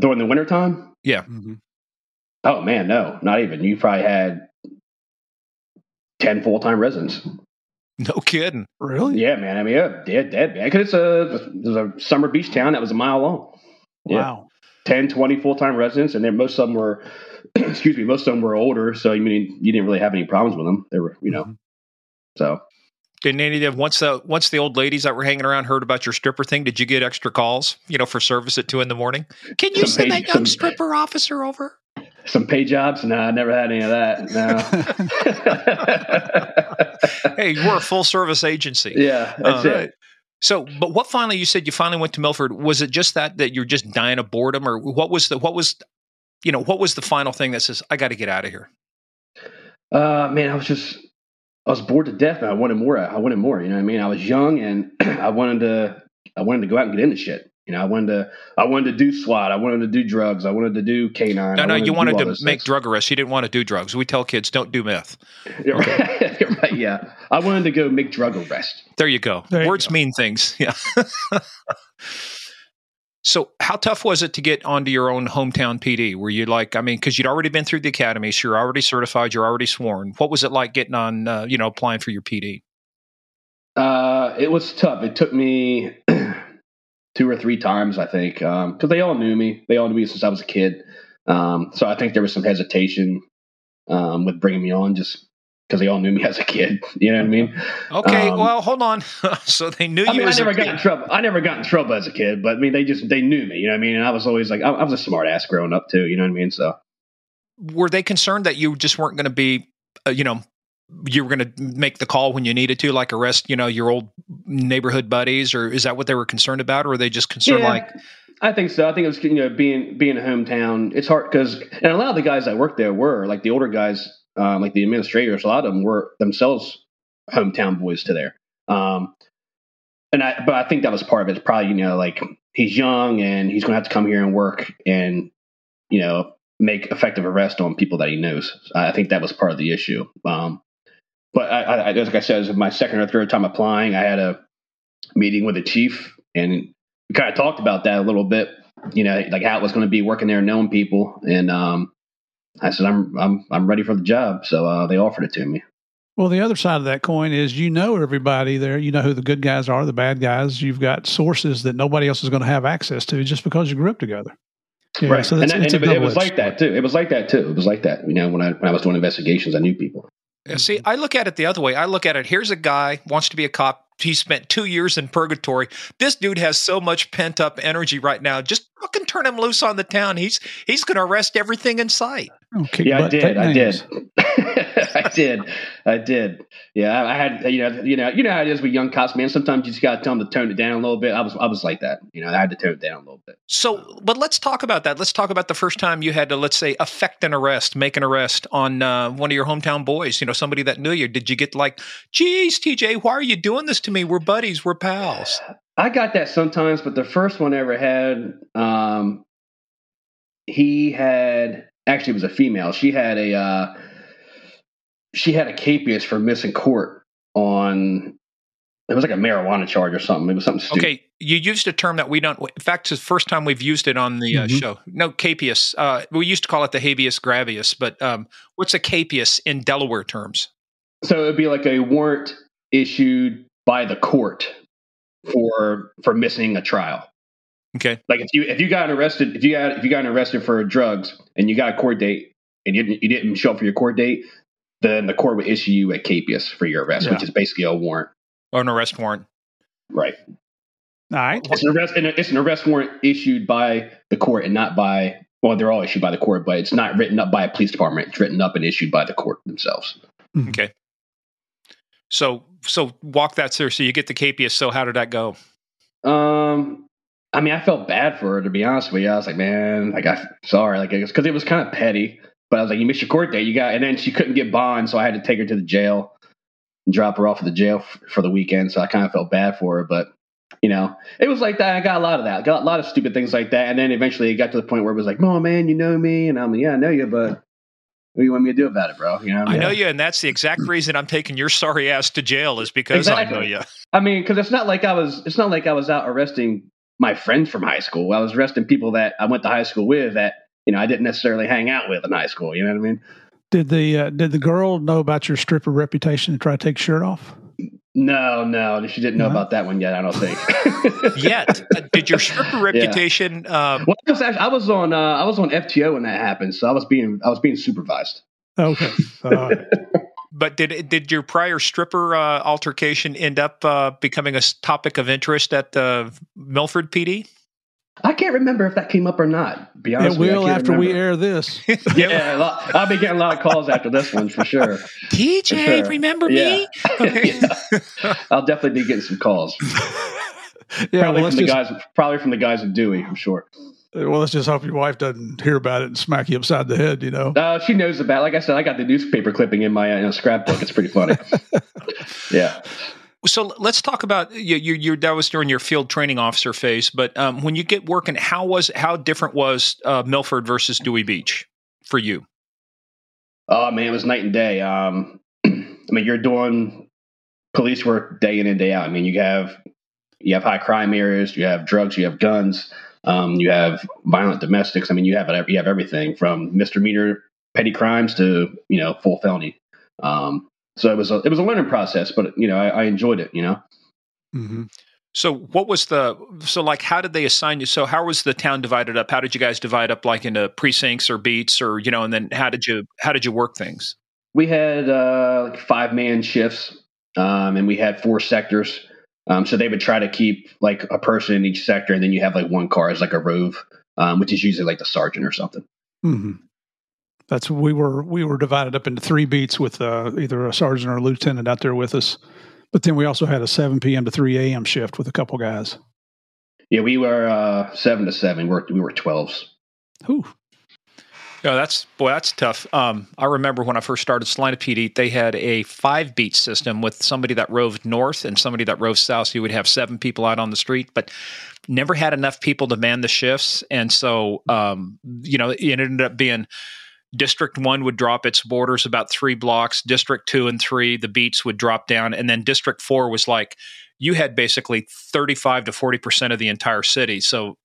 During the wintertime? Yeah. Mm-hmm. Oh, man, no, not even. You probably had 10 full-time residents. No kidding. Really? Yeah, man. I mean, dead, man. Because it was a summer beach town that was a mile long. Wow. Yeah. 10, 20 full-time residents. And then most of them were, older. So, you didn't really have any problems with them. They were, Mm-hmm. So, didn't any of them once the old ladies that were hanging around heard about your stripper thing? Did you get extra calls, for service at 2 a.m? Can you send that young stripper officer over? Some pay jobs? No, I never had any of that. No. Hey, you were a full service agency. Yeah, that's it. So, but what finally? You said you finally went to Milford. Was it just that you're just dying of boredom, or what was the final thing that says I got to get out of here? Man, I was bored to death, and I wanted more. You know what I mean? I was young, and I wanted to go out and get into shit. I wanted to do SWAT. I wanted to do drugs. I wanted to do canine. No, you wanted to make drug arrests. You didn't want to do drugs. We tell kids, don't do meth. Yeah, okay. Right, yeah. I wanted to go make drug arrests. There you go. Words mean things. Yeah. So how tough was it to get onto your own hometown PD? Were you because you'd already been through the academy, so you're already certified, you're already sworn. What was it like getting on, applying for your PD? It was tough. It took me 2 or 3 times, I think, because they all knew me. They all knew me since I was a kid. So I think there was some hesitation with bringing me on just because they all knew me as a kid. You know what I mean? Okay. Well, hold on. So they knew you as a kid. I never got in trouble. I never got in trouble as a kid, but I mean, they knew me. You know what I mean? And I was always like, I was a smart ass growing up too. You know what I mean? So were they concerned that you just weren't going to be, you were going to make the call when you needed to, like arrest, your old neighborhood buddies, or is that what they were concerned about? Or were they just concerned? Yeah, like, I think so. I think it was, being a hometown, it's hard because, and a lot of the guys that worked there were like the older guys, like the administrators, a lot of them were themselves hometown boys to there. But I think that was part of it. It's probably, like he's young and he's going to have to come here and work and, make effective arrest on people that he knows. I think that was part of the issue. But I, like I said, it was my second or third time applying. I had a meeting with the chief, and we kind of talked about that a little bit, like how it was going to be working there, knowing people. And I said, I'm ready for the job. So they offered it to me. Well, the other side of that coin is, everybody there, who the good guys are, the bad guys. You've got sources that nobody else is going to have access to just because you grew up together. Yeah, right. So it was like that too. It was like that too. It was like that. When I was doing investigations, I knew people. See, I look at it the other way. I look at it, here's a guy, wants to be a cop. He spent 2 years in purgatory. This dude has so much pent-up energy right now. Just fucking turn him loose on the town. He's going to arrest everything in sight. Okay, yeah, I did. Yeah, I had, you know how it is with young cops, man. Sometimes you just got to tell them to tone it down a little bit. I was like that. I had to tone it down a little bit. So, but let's talk about that. Let's talk about the first time you had to, let's say, effect an arrest, make an arrest on one of your hometown boys, somebody that knew you. Did you get like, geez, TJ, why are you doing this to me? We're buddies. We're pals. I got that sometimes, but the first one I ever had, actually, it was a female. She had a capias for missing court on, it was like a marijuana charge or something. It was something stupid. Okay, you used a term that we don't, in fact, it's the first time we've used it on the show. No, capias. We used to call it the habeas gravius, but what's a capias in Delaware terms? So it would be like a warrant issued by the court for missing a trial. Okay. Like if you got arrested for drugs and you got a court date and you didn't show up for your court date, then the court would issue you a capias for your arrest, which is basically a warrant or an arrest warrant. Right. All right. It's an arrest warrant issued by the court and not by, well, they're all issued by the court, but it's not written up by a police department. It's written up and issued by the court themselves. Okay. So walk that through. So you get the capias. So how did that go? I mean, I felt bad for her, to be honest with you. I was like, man, I'm sorry. Like, because it was kind of petty. But I was like, you missed your court date. And then she couldn't get bond, so I had to take her to the jail and drop her off at the jail for the weekend. So I kind of felt bad for her. But, it was like that. I got a lot of that. I got a lot of stupid things like that. And then eventually it got to the point where it was like, oh, man, you know me. And I'm like, yeah, I know you, but what do you want me to do about it, bro? I know you, and that's the exact reason I'm taking your sorry ass to jail is because exactly. I know you. I mean, because it's not like I was out arresting my friends from high school. I was arresting people that I went to high school with that, I didn't necessarily hang out with in high school. You know what I mean? Did the girl know about your stripper reputation and try to take your shirt off? No, she didn't know about that one yet. I don't think. Yet, did your stripper reputation? Yeah. Well, I was on FTO when that happened, so I was being supervised. Okay. But did your prior stripper altercation end up becoming a topic of interest at the Milford PD? I can't remember if that came up or not. To be honest, it will after we air this. Yeah, I'll be getting a lot of calls after this one for sure. TJ, for sure. Remember me? Okay. Yeah. I'll definitely be getting some calls. Probably from the guys at Dewey, I'm sure. Well, let's just hope your wife doesn't hear about it and smack you upside the head, She knows about it. Like I said, I got the newspaper clipping in my scrapbook. It's pretty funny. Yeah. So let's talk about that was during your field training officer phase, but when you get working, how different was Milford versus Dewey Beach for you? Oh, man, it was night and day. You're doing police work day in and day out. You have high crime areas, you have drugs, you have guns, you have violent domestics. You have everything from misdemeanor petty crimes to, full felony. So it was a learning process, but I enjoyed it. Mm-hmm. So what was the, so like, how did they assign you? So how was the town divided up? How did you guys divide up, like, into precincts or beats, or, you know, and then how did you work things? We had like 5-man shifts, and we had 4 sectors. So they would try to keep like a person in each sector, and then you have like one car as like a rove, which is usually like the sergeant or something. Mm-hmm. That's, we were divided up into 3 beats with either a sergeant or a lieutenant out there with us. But then we also had a 7 p.m. to 3 a.m. shift with a couple guys. Yeah, we were 7 to 7. We were 12s. Ooh. Yeah, that's tough. I remember when I first started Salina PD, they had a 5-beat system with somebody that roved north and somebody that roved south. So you would have 7 people out on the street, but never had enough people to man the shifts. And so, you know, it ended up being District 1 would drop its borders about 3 blocks. District 2 and 3, the beats would drop down. And then District 4 was like, you had basically 35 to 40% of the entire city. So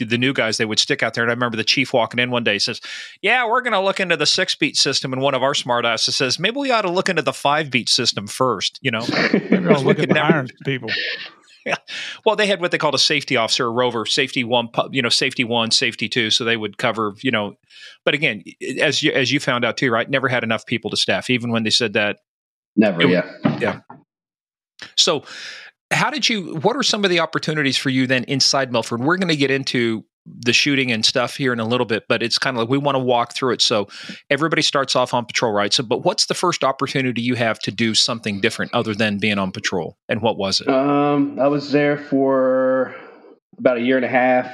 the new guys, they would stick out there. And I remember the chief walking in one day, he says, yeah, we're going to look into the 6-beat system. And one of our smart asses says, maybe we ought to look into the 5-beat system first. You know, look at the iron people. Yeah. Well, they had what they called a safety officer, a rover, safety one, safety two. So they would cover, you know, but again, as you found out too, right? Never had enough people to staff, even when they said that. Never. Yeah. So what are some of the opportunities for you then inside Milford? We're going to get into the shooting and stuff here in a little bit, but it's kind of like, we want to walk through it. So everybody starts off on patrol, right? So, but what's the first opportunity you have to do something different other than being on patrol? And what was it? I was there for about a year and a half,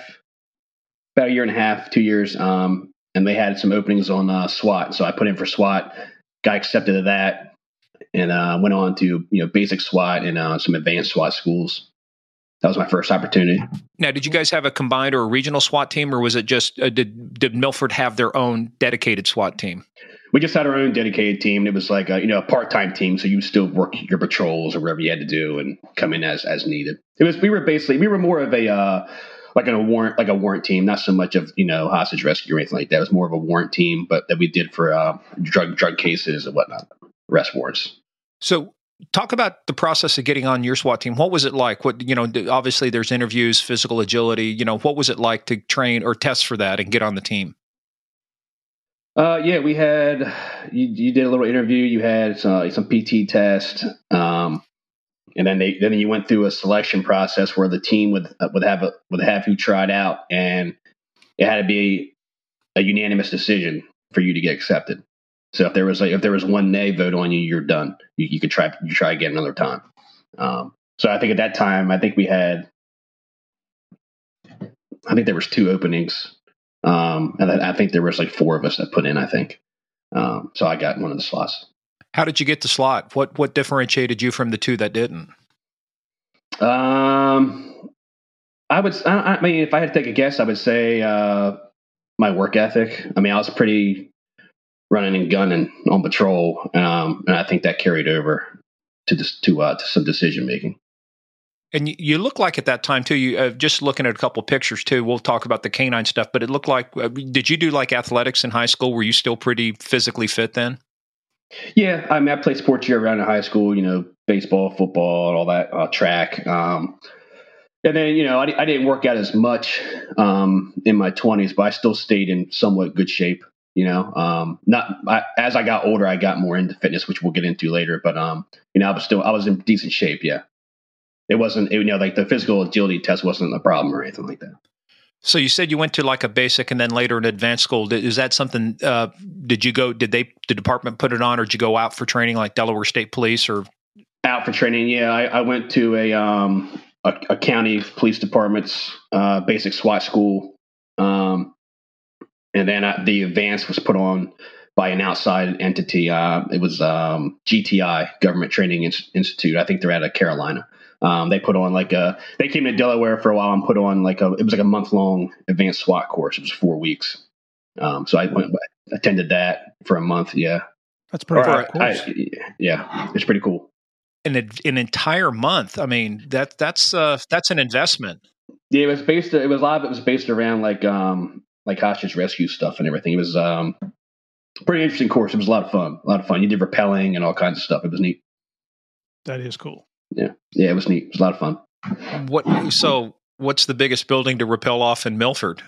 2 years. And they had some openings on SWAT. So I put in for SWAT, got accepted to that, and went on to, you know, basic SWAT and some advanced SWAT schools. That was my first opportunity. Now, did you guys have a combined or a regional SWAT team, or was it just, did Milford have their own dedicated SWAT team? We just had our own dedicated team. And it was like a part-time team. So you still work your patrols or whatever you had to do and come in as needed. It was, we were more of a, like a warrant team, not so much of, hostage rescue or anything like that. It was more of a warrant team, but that we did for drug cases and whatnot, arrest warrants. So, talk about the process of getting on your SWAT team. What was it like? What, obviously there's interviews, physical agility, what was it like to train or test for that and get on the team? Yeah, we had, you did a little interview, you had some PT test. And then you went through a selection process where the team would have you tried out, and it had to be a unanimous decision for you to get accepted. So if there was one nay vote on you, you're done. You could try again another time. So I think at that time, I think there was 2 openings. And I think there was like 4 of us that put in, I think. So I got in one of the slots. How did you get the slot? What differentiated you from the 2 that didn't? I mean, if I had to take a guess, I would say, my work ethic. I mean, I was pretty running and gunning on patrol, and I think that carried over to some decision making. And you look like at that time too. You just looking at a couple pictures too. We'll talk about the canine stuff, but it looked like. Did you do like athletics in high school? Were you still pretty physically fit then? Yeah, I mean, I played sports year round in high school. Baseball, football, and all that, track. And then, I didn't work out as much in my 20s, but I still stayed in somewhat good shape. As I got older, I got more into fitness, which we'll get into later. But I was in decent shape. Yeah, it wasn't like the physical agility test wasn't a problem or anything like that. So you said you went to like a basic and then later an advanced school. Is that something? Did the department put it on, or did you go out for training like Delaware State Police or out for training? Yeah, I went to a county police department's basic SWAT school. And then the advance was put on by an outside entity. It was GTI, Government Training Institute. I think they're out of Carolina. They came to Delaware for a while and put on it was a month-long advanced SWAT course. It was 4 weeks. So I attended that for a month, yeah. That's pretty cool. Yeah, it's pretty cool. An entire month. I mean, that's an investment. Yeah, it was based around like hostage rescue stuff and everything. It was pretty interesting course. It was a lot of fun. You did rappelling and all kinds of stuff. It was neat. That is cool. Yeah. Yeah. It was neat. It was a lot of fun. So what's the biggest building to rappel off in Milford?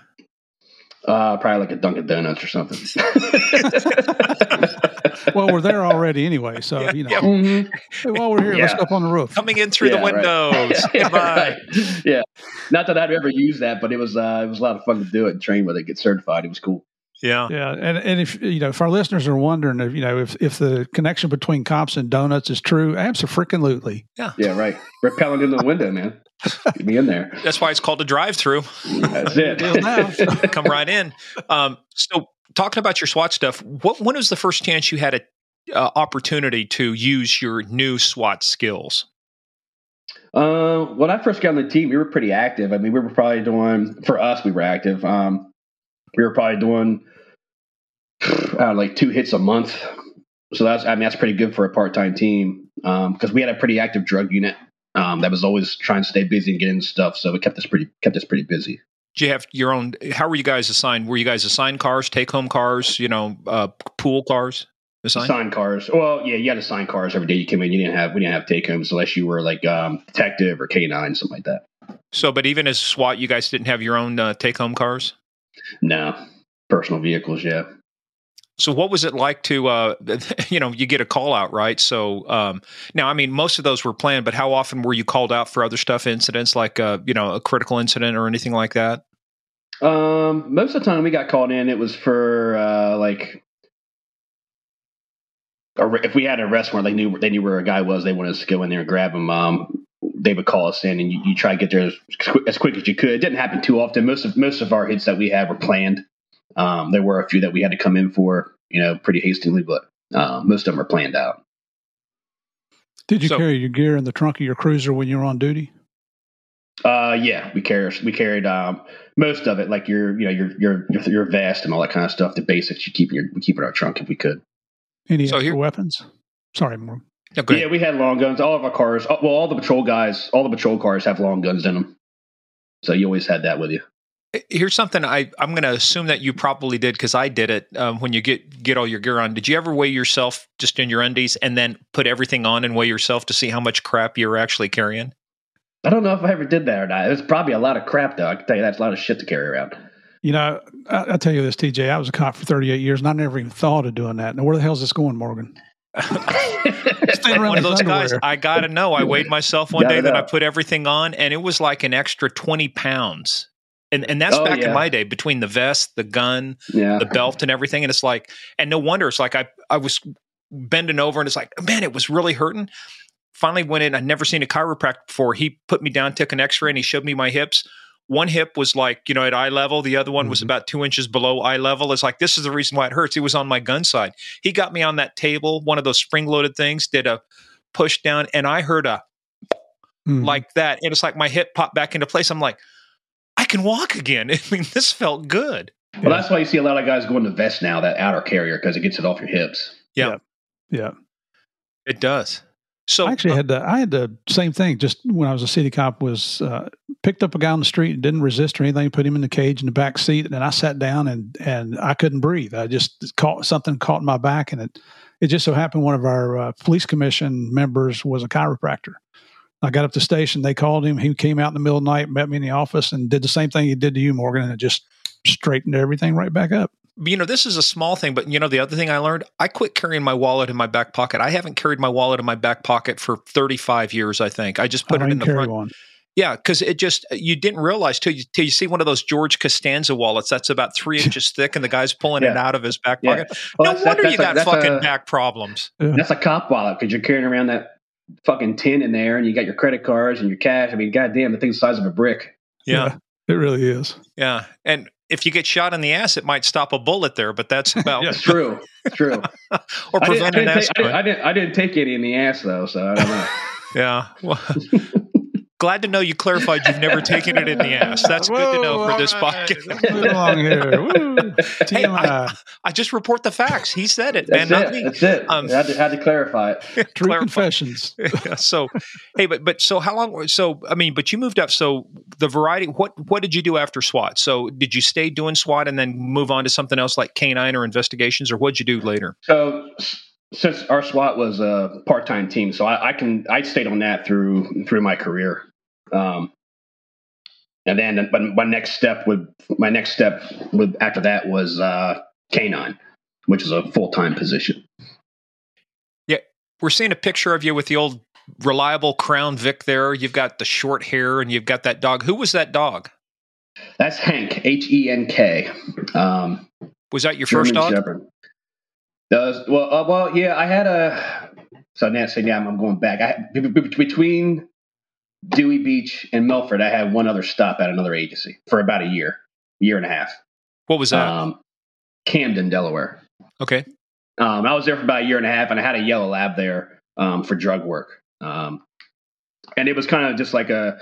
Probably like a Dunkin' Donuts or something. Well, we're there already anyway, so you know. Yeah. Mm-hmm. Hey, while we're here, let's go up on the roof. Coming in through the windows. Right. Yeah, not that I'd ever use that, but it was a lot of fun to do it and train with it, get certified. It was cool. Yeah, yeah, and if you know, if our listeners are wondering, if, you know, if the connection between cops and donuts is true, abso-freaking-lutely. Yeah, yeah, right. Rappelling into the window, man. Get me in there. That's why it's called a drive-through. That's it. Come right in. So, talking about your SWAT stuff, when was the first chance you had a opportunity to use your new SWAT skills? When I first got on the team, we were pretty active. I mean, we were probably doing like 2 hits a month. So that's pretty good for a part-time team because we had a pretty active drug unit that was always trying to stay busy and get into stuff. So it kept us pretty busy. Do you have your own? How were you guys assigned? Were you guys assigned cars, take-home cars, pool cars? Assigned cars. Well, yeah, you had assigned cars every day you came in. We didn't have take-homes unless you were like detective or K-9, something like that. So, but even as SWAT, you guys didn't have your own take-home cars? No, personal vehicles. Yeah. So what was it like to, you get a call out, right? So now, I mean, most of those were planned, but how often were you called out for other stuff, incidents like, a critical incident or anything like that? Most of the time we got called in, it was for if we had an arrest warrant, they knew where a guy was, they wanted us to go in there and grab him. They would call us in, and you try to get there as quick as you could. It didn't happen too often. Most of our hits that we had were planned. There were a few that we had to come in for, pretty hastily, but most of them are planned out. Did you carry your gear in the trunk of your cruiser when you were on duty? Yeah, we carried most of it, like your vest and all that kind of stuff. The basics you keep in our trunk if we could. Any extra weapons? Sorry, Morgan. Okay. Yeah, we had long guns. All of our cars, all the patrol cars have long guns in them. So you always had that with you. Here's something I'm going to assume that you probably did because I did it when you get all your gear on. Did you ever weigh yourself just in your undies and then put everything on and weigh yourself to see how much crap you're actually carrying? I don't know if I ever did that or not. It was probably a lot of crap, though. I can tell you that's a lot of shit to carry around. I'll tell you this, TJ. I was a cop for 38 years, and I never even thought of doing that. Now, where the hell is this going, Morgan? One of those guys, I gotta know. I weighed myself one day that I put everything on, and it was like an extra 20 pounds. And that's back in my day, between the vest, the gun, the belt, and everything. And it's like, and no wonder it's like I was bending over, and it's like, man, it was really hurting. Finally went in. I'd never seen a chiropractor before. He put me down, took an X-ray, and he showed me my hips. One hip was like, at eye level. The other one was about 2 inches below eye level. It's like, this is the reason why it hurts. It was on my gun side. He got me on that table, one of those spring-loaded things, did a push down, and I heard a like that. And it's like my hip popped back into place. I'm like, I can walk again. I mean, this felt good. Well, that's why you see a lot of guys going to vest now, that outer carrier, because it gets it off your hips. Yeah. Yeah. It does. So I actually had the same thing just when I was a city cop, was picked up a guy on the street and didn't resist or anything, put him in the cage in the back seat, and then I sat down and I couldn't breathe. I just caught my back, and it just so happened one of our police commission members was a chiropractor. I got up to the station, they called him, he came out in the middle of the night, met me in the office, and did the same thing he did to you, Morgan, and it just straightened everything right back up. This is a small thing, but the other thing I learned, I quit carrying my wallet in my back pocket. I haven't carried my wallet in my back pocket for 35 years, I think. I just put it in the front. One. Yeah, because you didn't realize till you see one of those George Costanza wallets that's about 3 inches thick, and the guy's pulling it out of his back pocket. Yeah. Well, no wonder you got back problems. Yeah. That's a cop wallet because you're carrying around that fucking tin in there, and you got your credit cards and your cash. I mean, goddamn, the thing's the size of a brick. Yeah, it really is. Yeah, and if you get shot in the ass, it might stop a bullet there, but that's about true. Or prevent an asteroid. I didn't take any in the ass though, so I don't know. Yeah. Well, glad to know you clarified you've never taken it in the ass. That's good to know for this podcast. Right. Here. Hey, I just report the facts. He said it, man. Not me. That's it. I had to clarify it. True confessions. So, hey, but how long? So, I mean, but you moved up. So the variety. What did you do after SWAT? So did you stay doing SWAT and then move on to something else like K-9 or investigations, or what'd you do later? So. Since our SWAT was a part-time team, so I stayed on that through my career. And then, but my next step after that was K-9, which is a full-time position. Yeah, we're seeing a picture of you with the old reliable Crown Vic there. You've got the short hair, and you've got that dog. Who was that dog? That's Hank, H-E-N-K. Was that your first dog? Shepherd. Well, yeah. I had a. So now, I'm going back. Between Dewey Beach and Milford, I had one other stop at another agency for about a year and a half. What was that? Camden, Delaware. Okay. I was there for about a year and a half, and I had a yellow lab there for drug work. And it was kind of just like the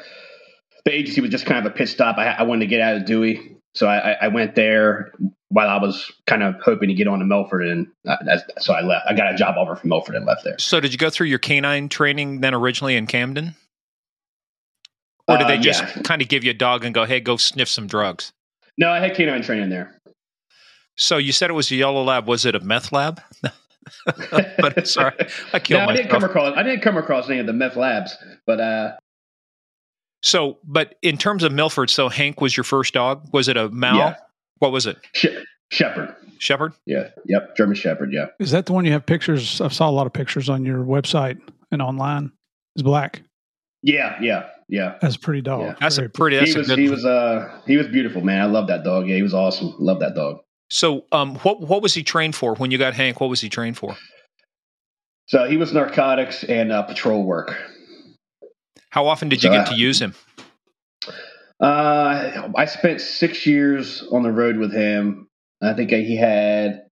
agency was just kind of a pit stop. I wanted to get out of Dewey, so I went there while I was kind of hoping to get on to Milford, and so I left. I got a job offer from Milford and left there. So did you go through your canine training then originally in Camden? Or did they just kind of give you a dog and go, hey, go sniff some drugs? No, I had canine training there. So you said it was a yellow lab. Was it a meth lab? But sorry, I killed myself. I didn't come across any of the meth labs. But but in terms of Milford, so Hank was your first dog. Was it a Mal? Yeah. What was it? Shepherd. Shepherd? Yeah. Yep. German Shepherd. Yeah. Is that the one you have pictures? I saw a lot of pictures on your website and online. It's black. Yeah. That's a pretty dog. Yeah. He was beautiful, man. I love that dog. Yeah, he was awesome. Love that dog. So, what was he trained for when you got Hank? What was he trained for? So he was narcotics and patrol work. How often did you get to use him? I spent 6 years on the road with him. I think he had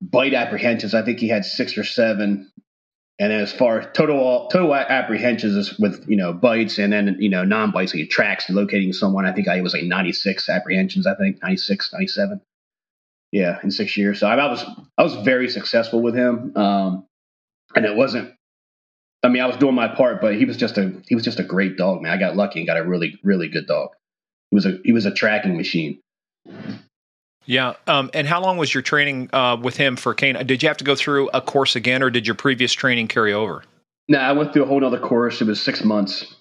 bite apprehensions. I think he had 6 or 7. And as far as total apprehensions is with, bites and then, non-bites, like tracks, locating someone, I think I was like 96 apprehensions, 97. Yeah, in 6 years. So I was very successful with him. And it wasn't, I was doing my part, but he was just a great dog, man. I got lucky and got a really, really good dog. He was a tracking machine. Yeah. And how long was your training with him for canine? Did you have to go through a course again, or did your previous training carry over? No, I went through a whole other course. It was 6 months.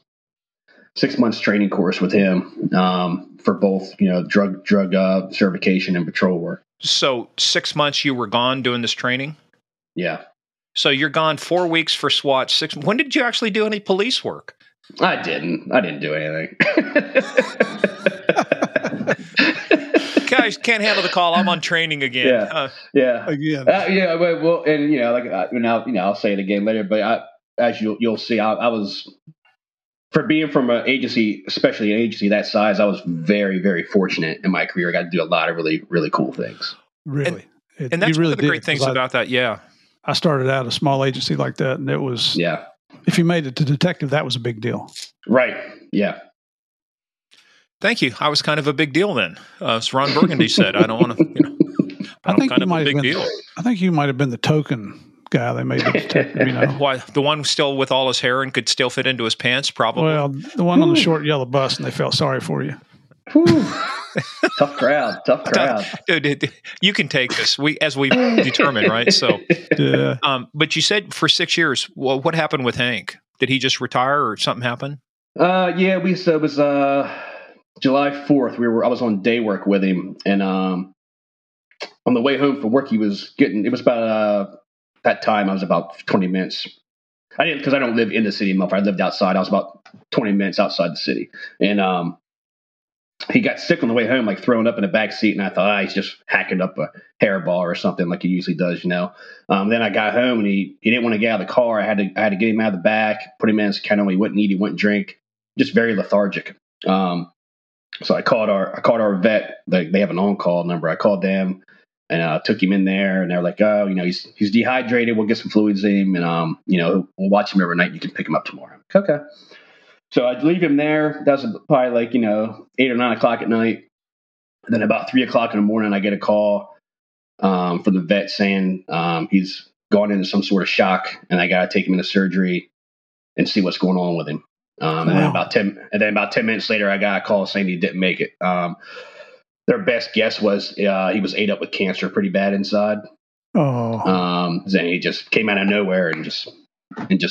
6 months training course with him for both, drug certification and patrol work. So 6 months you were gone doing this training? Yeah. So you're gone 4 weeks for SWAT. When did you actually do any police work? I didn't do anything. Guys can't handle the call. I'm on training again. Yeah. Yeah. Well, and I'll say it again later. But you'll see, I was, for being from an agency, especially an agency that size, I was very, very fortunate in my career. I got to do a lot of really, really cool things. Really, and that's really one of the great things about that. Yeah, I started out a small agency like that, and it was if you made it to detective, that was a big deal. Right. Yeah. Thank you. I was kind of a big deal then. As Ron Burgundy said, I don't want to, I think kind of a big deal. I think you might have been the token guy they made the detective, Why, the one still with all his hair and could still fit into his pants, probably. Well, the one on the short yellow bus, and they felt sorry for you. Tough crowd. Dude, you can take this, as we determine, right? So, yeah. But you said for 6 years, well, what happened with Hank? Did he just retire or something happened? Yeah, it was... July 4th, I was on day work with him, and on the way home from work, it was about, that time I was about 20 minutes. Because I don't live in the city of Milford. I lived outside. I was about 20 minutes outside the city. And he got sick on the way home, like throwing up in the back seat, and I thought, he's just hacking up a hairball or something like he usually does, Then I got home, and he didn't want to get out of the car. I had to get him out of the back, put him in his kennel. He wouldn't eat, he wouldn't drink. Just very lethargic. So I called our vet. They have an on-call number. I called them, and I took him in there, and they were like, he's dehydrated. We'll get some fluids in him, and, we'll watch him overnight. You can pick him up tomorrow. Like, okay. So I'd leave him there. That was probably 8 or 9 o'clock at night. And then about 3 o'clock in the morning, I get a call from the vet saying he's gone into some sort of shock, and I got to take him into surgery and see what's going on with him. Then about 10 minutes later, I got a call saying he didn't make it. Their best guess was he was ate up with cancer pretty bad inside. Oh. Then he just came out of nowhere and just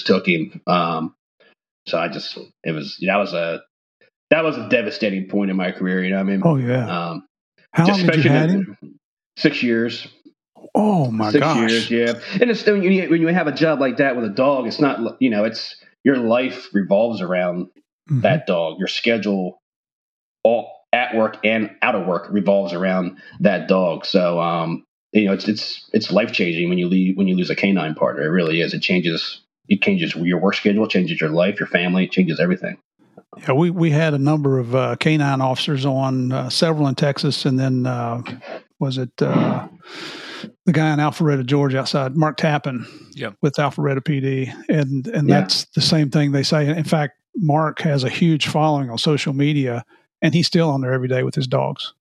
took him. So I just, it was, that was a devastating point in my career. You know what I mean? Oh yeah. How long did you had him? 6 years. Oh my gosh. 6 years, yeah. And it's, when you have a job like that with a dog, it's not, it's your life revolves around mm-hmm. that dog. Your schedule, all at work and out of work, revolves around that dog. So, it's life changing when you lose a canine partner. It really is. It changes your work schedule, changes your life, your family, it changes everything. Yeah, we had a number of canine officers on, several in Texas, and then was it the guy in Alpharetta, Georgia, outside, Mark Tappan, yeah, with Alpharetta PD, and yeah. That's the same thing they say. In fact, Mark has a huge following on social media, and he's still on there every day with his dogs.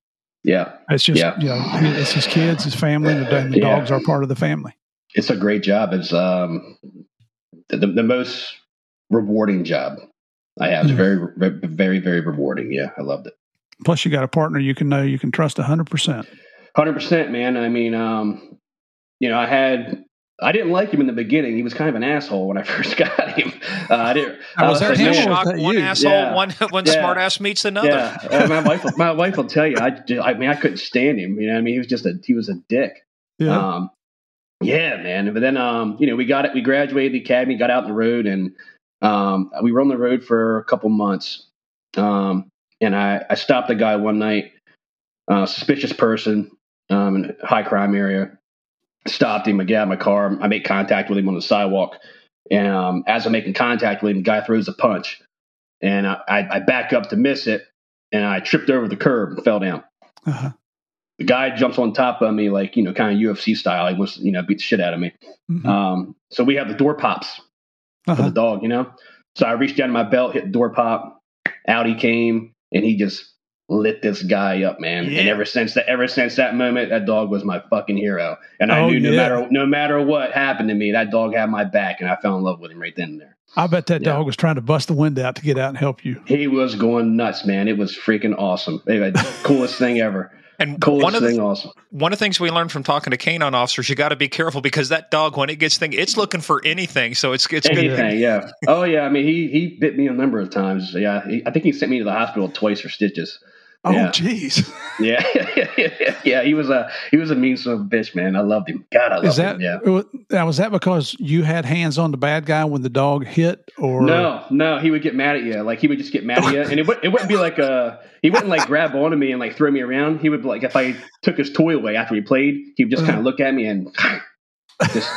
Yeah, it's just it's his kids, his family, and the dogs are part of the family. It's a great job. It's the most rewarding job I have. It's very, very, very rewarding. Yeah, I loved it. Plus, you got a partner you can know you can trust 100%. 100%, man. I mean, I didn't like him in the beginning. He was kind of an asshole when I first got him. One smart ass meets another. Yeah. My wife will tell you. I mean, I couldn't stand him. You know what I mean? He was just he was a dick. Yeah. Yeah, man. But then, we got it. We graduated the academy, got out on the road, and we were on the road for a couple months. And I stopped a guy one night, suspicious person, in a high crime area. Stopped him. I get out of my car. I make contact with him on the sidewalk. And as I'm making contact with him, the guy throws a punch. And I back up to miss it. And I tripped over the curb and fell down. Uh-huh. The guy jumps on top of me, like, kind of UFC style. He wants to, beat the shit out of me. Mm-hmm. So we have the door pops for the dog, So I reached down to my belt, hit the door pop. Out he came, and he just lit this guy up, man. Yeah. And ever since that moment, that dog was my fucking hero. And I knew no matter what happened to me, that dog had my back, and I fell in love with him right then and there. I bet that dog was trying to bust the wind out to get out and help you. He was going nuts, man. It was freaking awesome. Coolest thing ever. And one of the things we learned from talking to canine officers, you got to be careful because that dog, when it gets thing, it's looking for anything. So it's anything, good. Yeah. Oh yeah. I mean, he bit me a number of times. Yeah. I think he sent me to the hospital twice for stitches. Oh jeez. Yeah. Yeah. He was a mean son of a bitch, man. I loved him. God, I loved him. Yeah. Now, was that because you had hands on the bad guy when the dog hit, or no? He would get mad at you. Like he would just get mad at you, and it wouldn't be like he wouldn't like grab onto me and like throw me around. He would like if I took his toy away after we played, he would just kind of look at me and just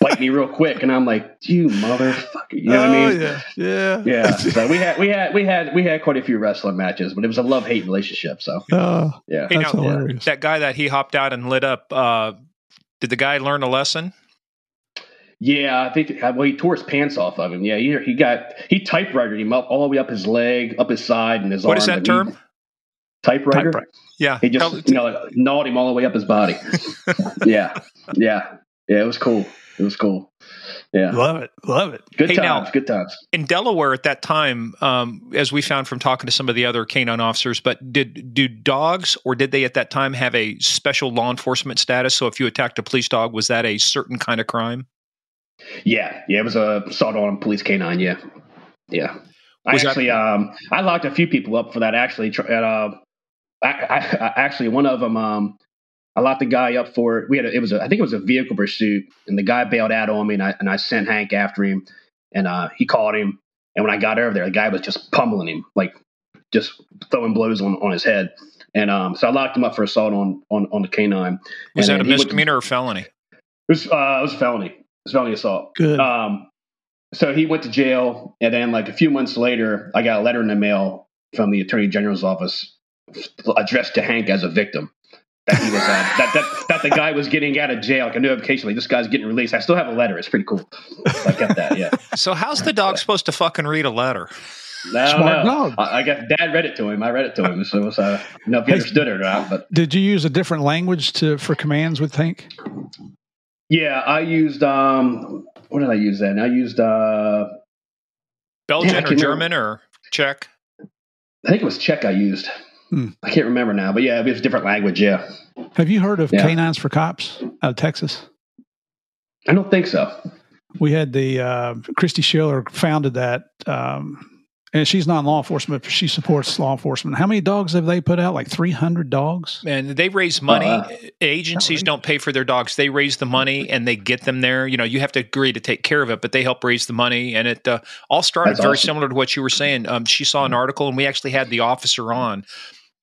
bite me real quick, and I'm like, you motherfucker, what I mean? Yeah. So we had quite a few wrestling matches, but it was a love-hate relationship. So that's hilarious. That guy that he hopped out and lit up, did the guy learn a lesson? Yeah, I think he tore his pants off of him. Yeah, he typewritered him up all the way up his leg, up his side, and his arm. What is that term? Typewriter. Yeah, he just gnawed him all the way up his body. Yeah, it was cool. It was cool. Yeah. Love it. Good times. In Delaware at that time, as we found from talking to some of the other canine officers, but do dogs, or did they at that time have a special law enforcement status? So if you attacked a police dog, was that a certain kind of crime? Yeah. It was a sawed-on police canine. Yeah. I locked a few people up for that. Actually, one of them, I locked the guy up for it. I think it was a vehicle pursuit, and the guy bailed out on me, and I sent Hank after him, and he caught him. And when I got over there, the guy was just pummeling him, like just throwing blows on his head. And so I locked him up for assault on the canine. Was that a misdemeanor or felony? It was a felony. It was felony assault. Good. So he went to jail, and then like a few months later, I got a letter in the mail from the Attorney General's office addressed to Hank as a victim. That he was that the guy was getting out of jail. Like I knew occasionally this guy's getting released. I still have a letter. It's pretty cool. So I kept that. Yeah. So how's the dog supposed to fucking read a letter? No. I got Dad read it to him. I read it to him. So it was, I don't know if he understood it or not. But did you use a different language for commands with Hank? Yeah, I used what did I use then? I used Belgian or German or Czech. I think it was Czech I used. I can't remember now, but yeah, it was a different language. Yeah. Have you heard of Canines for Cops out of Texas? I don't think so. we had the Christy Schiller founded that, and she's not in law enforcement, but she supports law enforcement. How many dogs have they put out? Like 300 dogs? And they raise money. Agencies don't pay for their dogs. They raise the money and they get them there. You know, you have to agree to take care of it, but they help raise the money. And it all started similar to what you were saying. She saw an article, and we actually had the officer on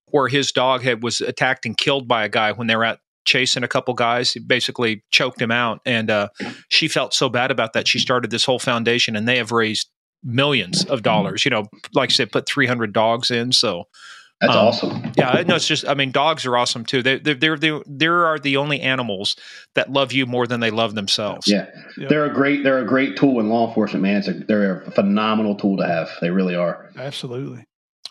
where his dog was attacked and killed by a guy when they were out chasing a couple guys. He basically choked him out. And she felt so bad about that. She started this whole foundation, and they have raised millions of dollars. You know, like I said, put 300 dogs in. So that's awesome. Yeah, no, it's just, I mean, dogs are awesome too. They are the only animals that love you more than they love themselves. Yeah. Yep. They're a great tool in law enforcement, man. They're a phenomenal tool to have. They really are. Absolutely.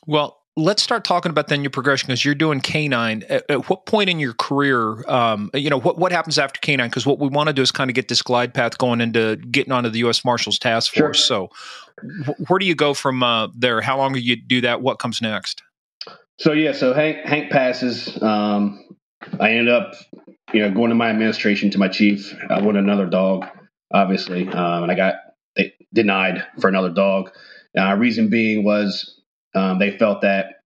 Well, let's start talking about then your progression, because you're doing canine. At what point in your career, what happens after canine? Because what we want to do is kind of get this glide path going into getting onto the U.S. Marshals Task Force. Sure. So where do you go from there? How long do you do that? What comes next? So Hank passes. I ended up, going to my administration, to my chief. I wanted another dog, obviously, and I got denied for another dog. Reason being was, they felt that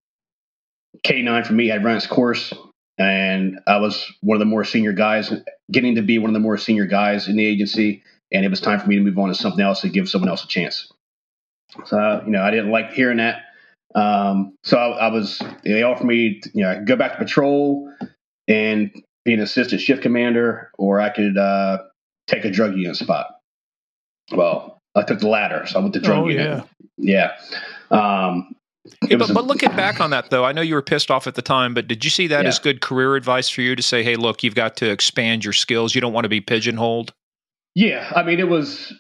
K9 for me had run its course, and I was one of the more senior guys, getting to be one of the more senior guys in the agency, and it was time for me to move on to something else to give someone else a chance. So, I didn't like hearing that. They offered me, I could go back to patrol and be an assistant shift commander, or I could take a drug unit spot. Well, I took the latter, so I went to drug unit. Yeah. But looking back on that, though, I know you were pissed off at the time, but did you see that as good career advice for you to say, hey, look, you've got to expand your skills. You don't want to be pigeonholed? Yeah. I mean, it was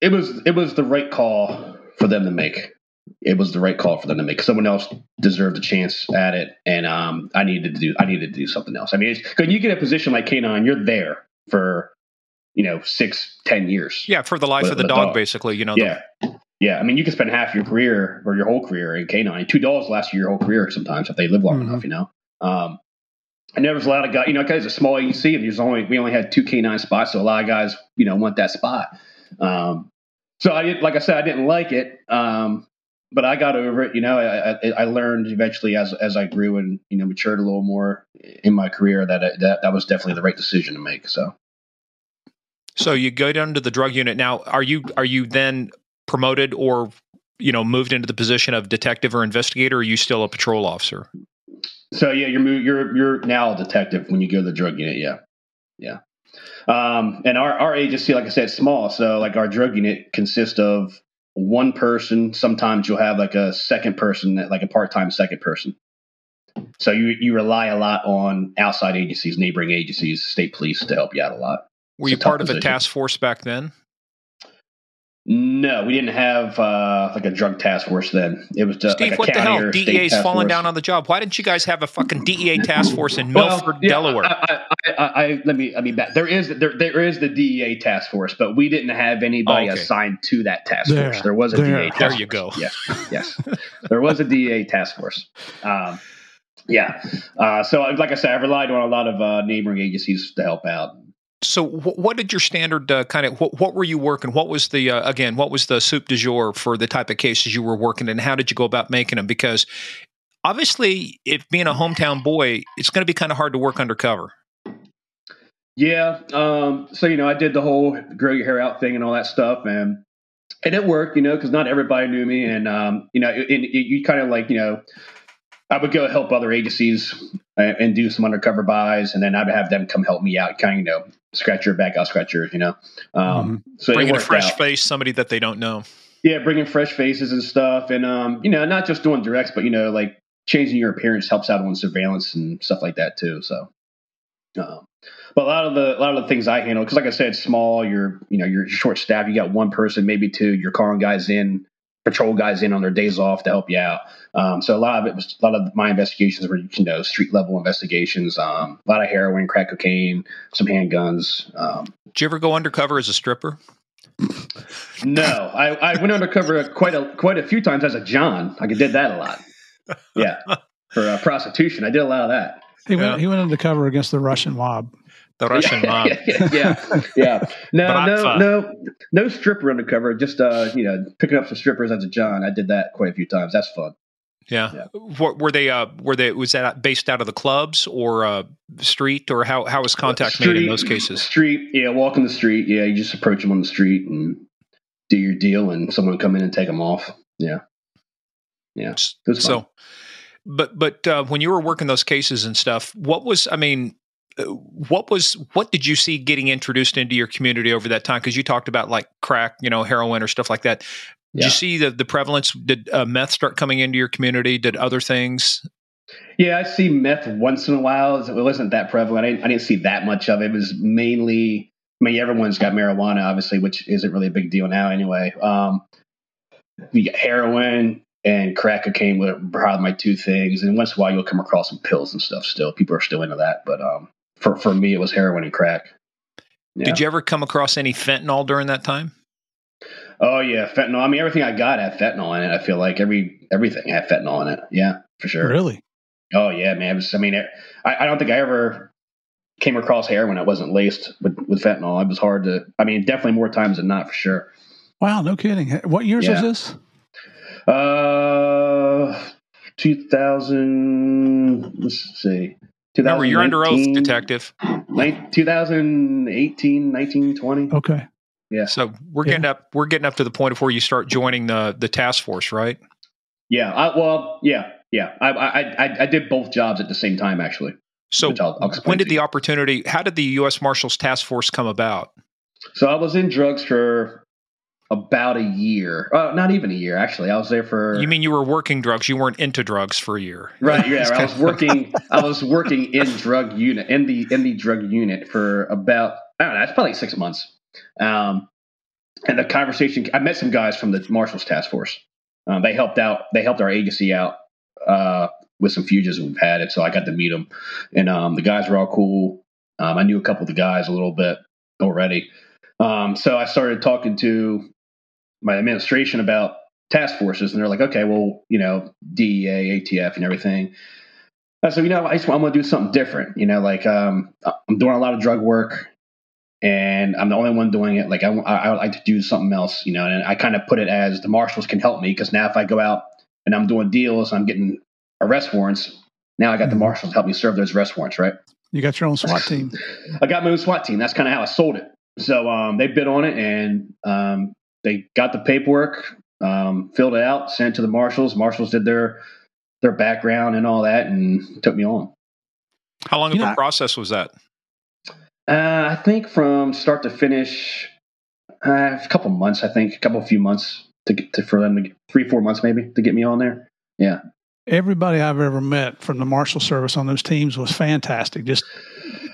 the right call for them to make. Someone else deserved a chance at it. And I needed to do something else. I mean, because you get a position like K9, you're there for, 6-10 years. Yeah. For the life of the dog, basically, Yeah, I mean, you can spend half your career or your whole career in K9. Two dogs last your whole career sometimes if they live long enough, And there was a lot of guys, because it's a small agency, and we only had 2 K9 spots, so a lot of guys, want that spot. I didn't like it, but I got over it. I learned eventually as I grew and matured a little more in my career that was definitely the right decision to make. So you go down to the drug unit. Now, are you then promoted or, moved into the position of detective or investigator, or are you still a patrol officer? So yeah, you're now a detective when you go to the drug unit. Yeah. And our agency, like I said, small. So like our drug unit consists of one person. Sometimes you'll have like a second person, like a part-time second person. So you rely a lot on outside agencies, neighboring agencies, state police to help you out a lot. Were you part of a task force back then? No, we didn't have like a drug task force then. It was just Steve, like a what county the hell? Or DEA's falling down on the job. Why didn't you guys have a fucking DEA task force in Milford, Delaware? Let me back. There is the DEA task force, but we didn't have anybody assigned to that task force. There was a DEA task force. There you go. Yes. There was a DEA task force. So like I said, I relied on a lot of neighboring agencies to help out. So what did your standard what were you working? What was the, what was the soup du jour for the type of cases you were working and how did you go about making them? Because obviously if being a hometown boy, it's going to be kind of hard to work undercover. Yeah. I did the whole grow your hair out thing and all that stuff and it worked, cause not everybody knew me. And, I would go help other agencies and do some undercover buys, and then I'd have them come help me out, scratch your back, I'll scratch yours, So bringing a fresh face, somebody that they don't know. Yeah, bringing fresh faces and stuff, and not just doing directs, but like changing your appearance helps out on surveillance and stuff like that too. So, but a lot of the things I handle, because like I said, small. You're short staffed. You got one person, maybe two. You're calling guys in, patrol guys in on their days off to help you out. So a lot of my investigations were, street level investigations, a lot of heroin, crack cocaine, some handguns. Did you ever go undercover as a stripper? No, I went undercover quite a few times as a John. I did that a lot. Yeah. For prostitution. I did a lot of that. He went undercover against the Russian mob. The Russian mob. No stripper undercover. Just picking up some strippers as a John. I did that quite a few times. That's fun. Were they? Was that based out of the clubs or street, or how was contact made in those cases? Street. Yeah, walking the street. Yeah, you just approach them on the street and do your deal, and someone come in and take them off. Yeah. So, but when you were working those cases and stuff, what did you see getting introduced into your community over that time? Because you talked about like crack, heroin or stuff like that. Did you see the prevalence? Did meth start coming into your community? Did other things? Yeah, I see meth once in a while. It wasn't that prevalent. I didn't see that much of it. It was mainly, everyone's got marijuana, obviously, which isn't really a big deal now anyway. You got heroin and crack cocaine were probably my two things. And once in a while, you'll come across some pills and stuff still. People are still into that. But for me, it was heroin and crack. Yeah. Did you ever come across any fentanyl during that time? Oh, yeah, fentanyl. Everything I got had fentanyl in it. I feel like everything had fentanyl in it. Yeah, for sure. Really? Oh, yeah, man. I don't think I ever came across heroin that wasn't laced with fentanyl. It was hard to – definitely more times than not, for sure. Wow, no kidding. What years was this? 2000 – let's see. Remember, you're under oath, detective. 2018, 1920. Okay. Yeah. So we're getting up to the point of where you start joining the task force, right? Yeah. I did both jobs at the same time, actually. So I'll when did the opportunity? How did the U.S. Marshals Task Force come about? So I was in drugs for about a year. Not even a year, actually. I was there for. You mean you were working drugs? You weren't into drugs for a year, right? Yeah. I was working. I was working in drug unit in the drug unit for about it's probably 6 months. And the conversation, I met some guys from the Marshals Task Force. They helped our agency out, with some fugitives we've had. And so I got to meet them, and, the guys were all cool. I knew a couple of the guys a little bit already. So I started talking to my administration about task forces, and they're like, okay, well, DEA, ATF and everything. I said, I'm going to do something different. I'm doing a lot of drug work, and I'm the only one doing it. Like I would like to do something else, and I kind of put it as the marshals can help me, because now if I go out and I'm doing deals, I'm getting arrest warrants. Now I got the marshals to help me serve those arrest warrants, right? You got your own SWAT team. I got my own SWAT team. That's kind of how I sold it. So they bid on it, and they got the paperwork, filled it out, sent it to the marshals. Marshals did their background and all that, and took me on. How long of a process was that? I think from start to finish, a couple months. I think few months for them to get 3-4 months maybe to get me on there. Yeah. Everybody I've ever met from the Marshal Service on those teams was fantastic. Just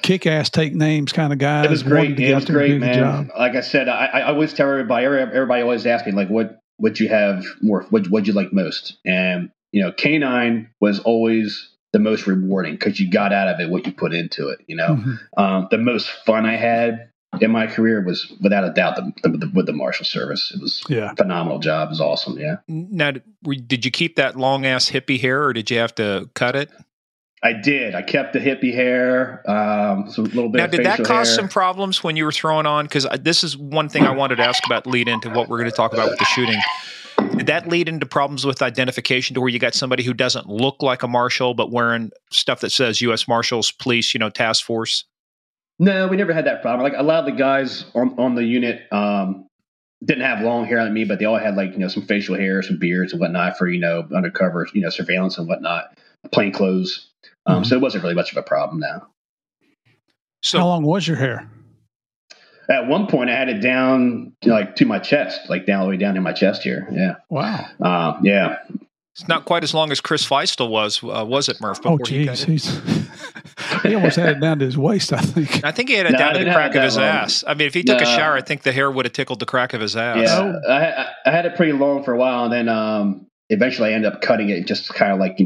kick-ass, take names kind of guys. It was great. It was great, man. Like I said, I always tell everybody. Everybody always asks me like, "What you have more? What you like most?" And K9 was always the most rewarding, because you got out of it what you put into it. Mm-hmm. The most fun I had in my career was, without a doubt, with the Marshal Service. It was a phenomenal job. It was awesome. Yeah. Now, did you keep that long ass hippie hair, or did you have to cut it? I did. I kept the hippie hair. A little bit. Now, did that cause some problems when you were throwing on? Because this is one thing I wanted to ask about. Lead into what we're going to talk about with the shooting. Did that lead into problems with identification, to where you got somebody who doesn't look like a marshal but wearing stuff that says U.S. Marshals, Police, Task Force? No, we never had that problem. Like a lot of the guys on the unit didn't have long hair like me, but they all had like some facial hair, some beards and whatnot for undercover surveillance and whatnot, plain clothes. So it wasn't really much of a problem now. So how long was your hair? At one point, I had it down to my chest, all the way down in my chest here. Yeah. Wow. Yeah. It's not quite as long as Chris Feistel was it, Murph? Oh, geez. He almost had it down to his waist, I think. I think he had it down to the crack of his ass. If he took a shower, I think the hair would have tickled the crack of his ass. Yeah. Oh. I had it pretty long for a while, and then eventually I ended up cutting it just kind of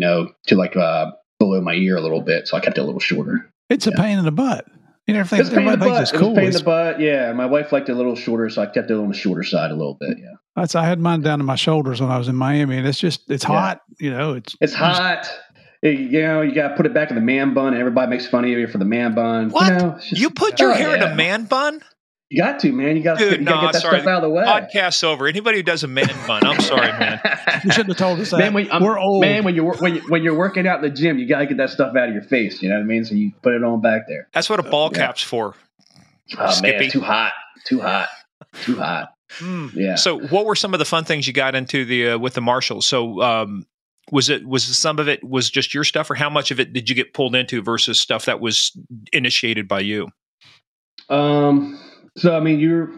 to below my ear a little bit, so I kept it a little shorter. It's a pain in the butt. It's a pain in the butt. Yeah. My wife liked it a little shorter, so I kept it on the shorter side a little bit. Yeah. I had mine down to my shoulders when I was in Miami, and it's hot. It's hot. you know, you got to put it back in the man bun, and everybody makes fun of you for the man bun. What? You know, just, you put your hair in a man bun? You got to, man. You got to get that stuff out of the way. Podcast's over. Anybody who does a man bun, I'm sorry, man. You shouldn't have told us that. Man, we're old. Man, when you're working out in the gym, you got to get that stuff out of your face. You know what I mean? So you put it on back there. That's what a ball cap's for. Oh, Skippy. Man, too hot. Yeah. So what were some of the fun things you got into with the Marshals? So was some of it was just your stuff, or how much of it did you get pulled into versus stuff that was initiated by you? So I mean, you're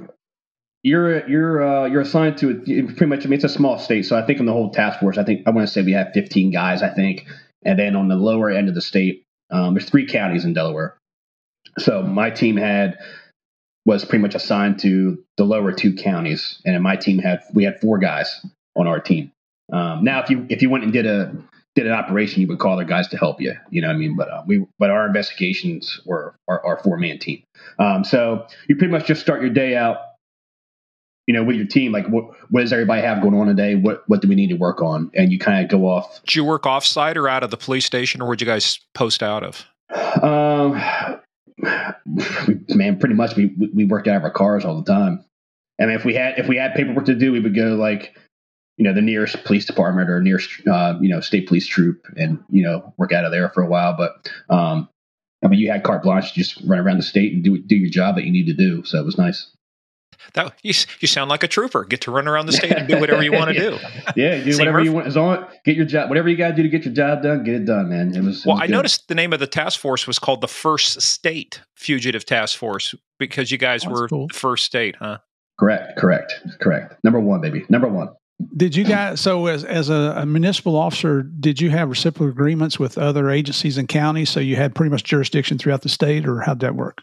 assigned to pretty much. I mean, it's a small state, so I think on the whole task force, I think I want to say we have 15 guys, I think, and then on the lower end of the state, there's 3 counties in Delaware. So my team was pretty much assigned to the lower 2 counties, and my team we had 4 guys on our team. Now, if you went and did an operation, you would call their guys to help you. You know what I mean? But our investigations were our 4-man team. So you pretty much just start your day out, you know, with your team. Like, what does everybody have going on today? What do we need to work on? And you kind of go off. Did you work offsite or out of the police station, or would you guys post out of? Man, pretty much we worked out of our cars all the time. I mean, if we had paperwork to do, we would go like, you know, the nearest police department or nearest, you know, state police troop, and, you know, work out of there for a while. But, I mean, you had carte blanche to just run around the state and do your job that you need to do. So it was nice. That you sound like a trooper. Get to run around the state and do whatever you want to do. Yeah, do whatever you want. As long as get your job, whatever you got to do to get your job done, get it done, man. Well, I noticed the name of the task force was called the First State Fugitive Task Force because you guys were cool. The first state, huh? Correct. Number 1, baby. Number 1. Did you guys, so as a municipal officer, did you have reciprocal agreements with other agencies and counties? So you had pretty much jurisdiction throughout the state, or how'd that work?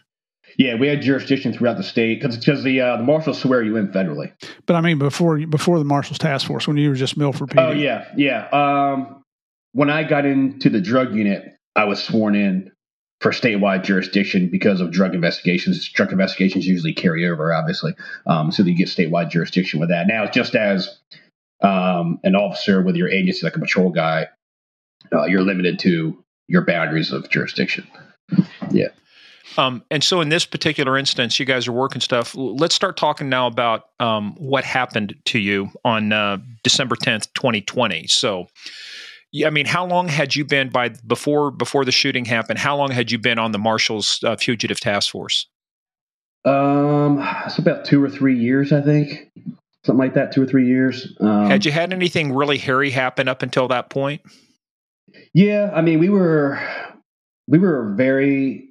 Yeah, we had jurisdiction throughout the state because the marshals swear you in federally. But I mean, before the Marshals Task Force, when you were just Milford PD. Oh, yeah. When I got into the drug unit, I was sworn in for statewide jurisdiction because of drug investigations. Drug investigations usually carry over, obviously, so that you get statewide jurisdiction with that. Now, just as an officer with your agency, like a patrol guy, you're limited to your boundaries of jurisdiction. Yeah. And so in this particular instance, you guys are working stuff. Let's start talking now about what happened to you on December 10th, 2020. So, I mean, how long had you been before the shooting happened? How long had you been on the Marshals Fugitive Task Force? It's about 2 or 3 years, I think. Something like that, 2 or 3 years. Had you had anything really hairy happen up until that point? Yeah, I mean, we were very,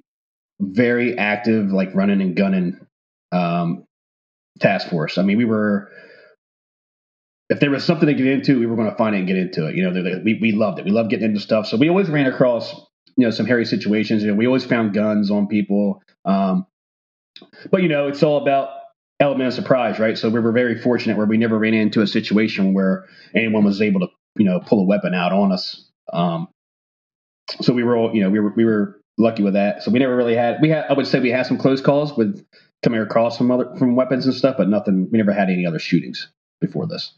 very active, like running and gunning task force. I mean, if there was something to get into, we were going to find it and get into it. You know, we loved it. We loved getting into stuff. So we always ran across, you know, some hairy situations. You know, we always found guns on people. But, you know, it's all about element of surprise, right? So we were very fortunate where we never ran into a situation where anyone was able to, you know, pull a weapon out on us. So we were all, you know, we were lucky with that. So we never really had, I would say we had some close calls with coming across from weapons and stuff, but nothing, we never had any other shootings before this.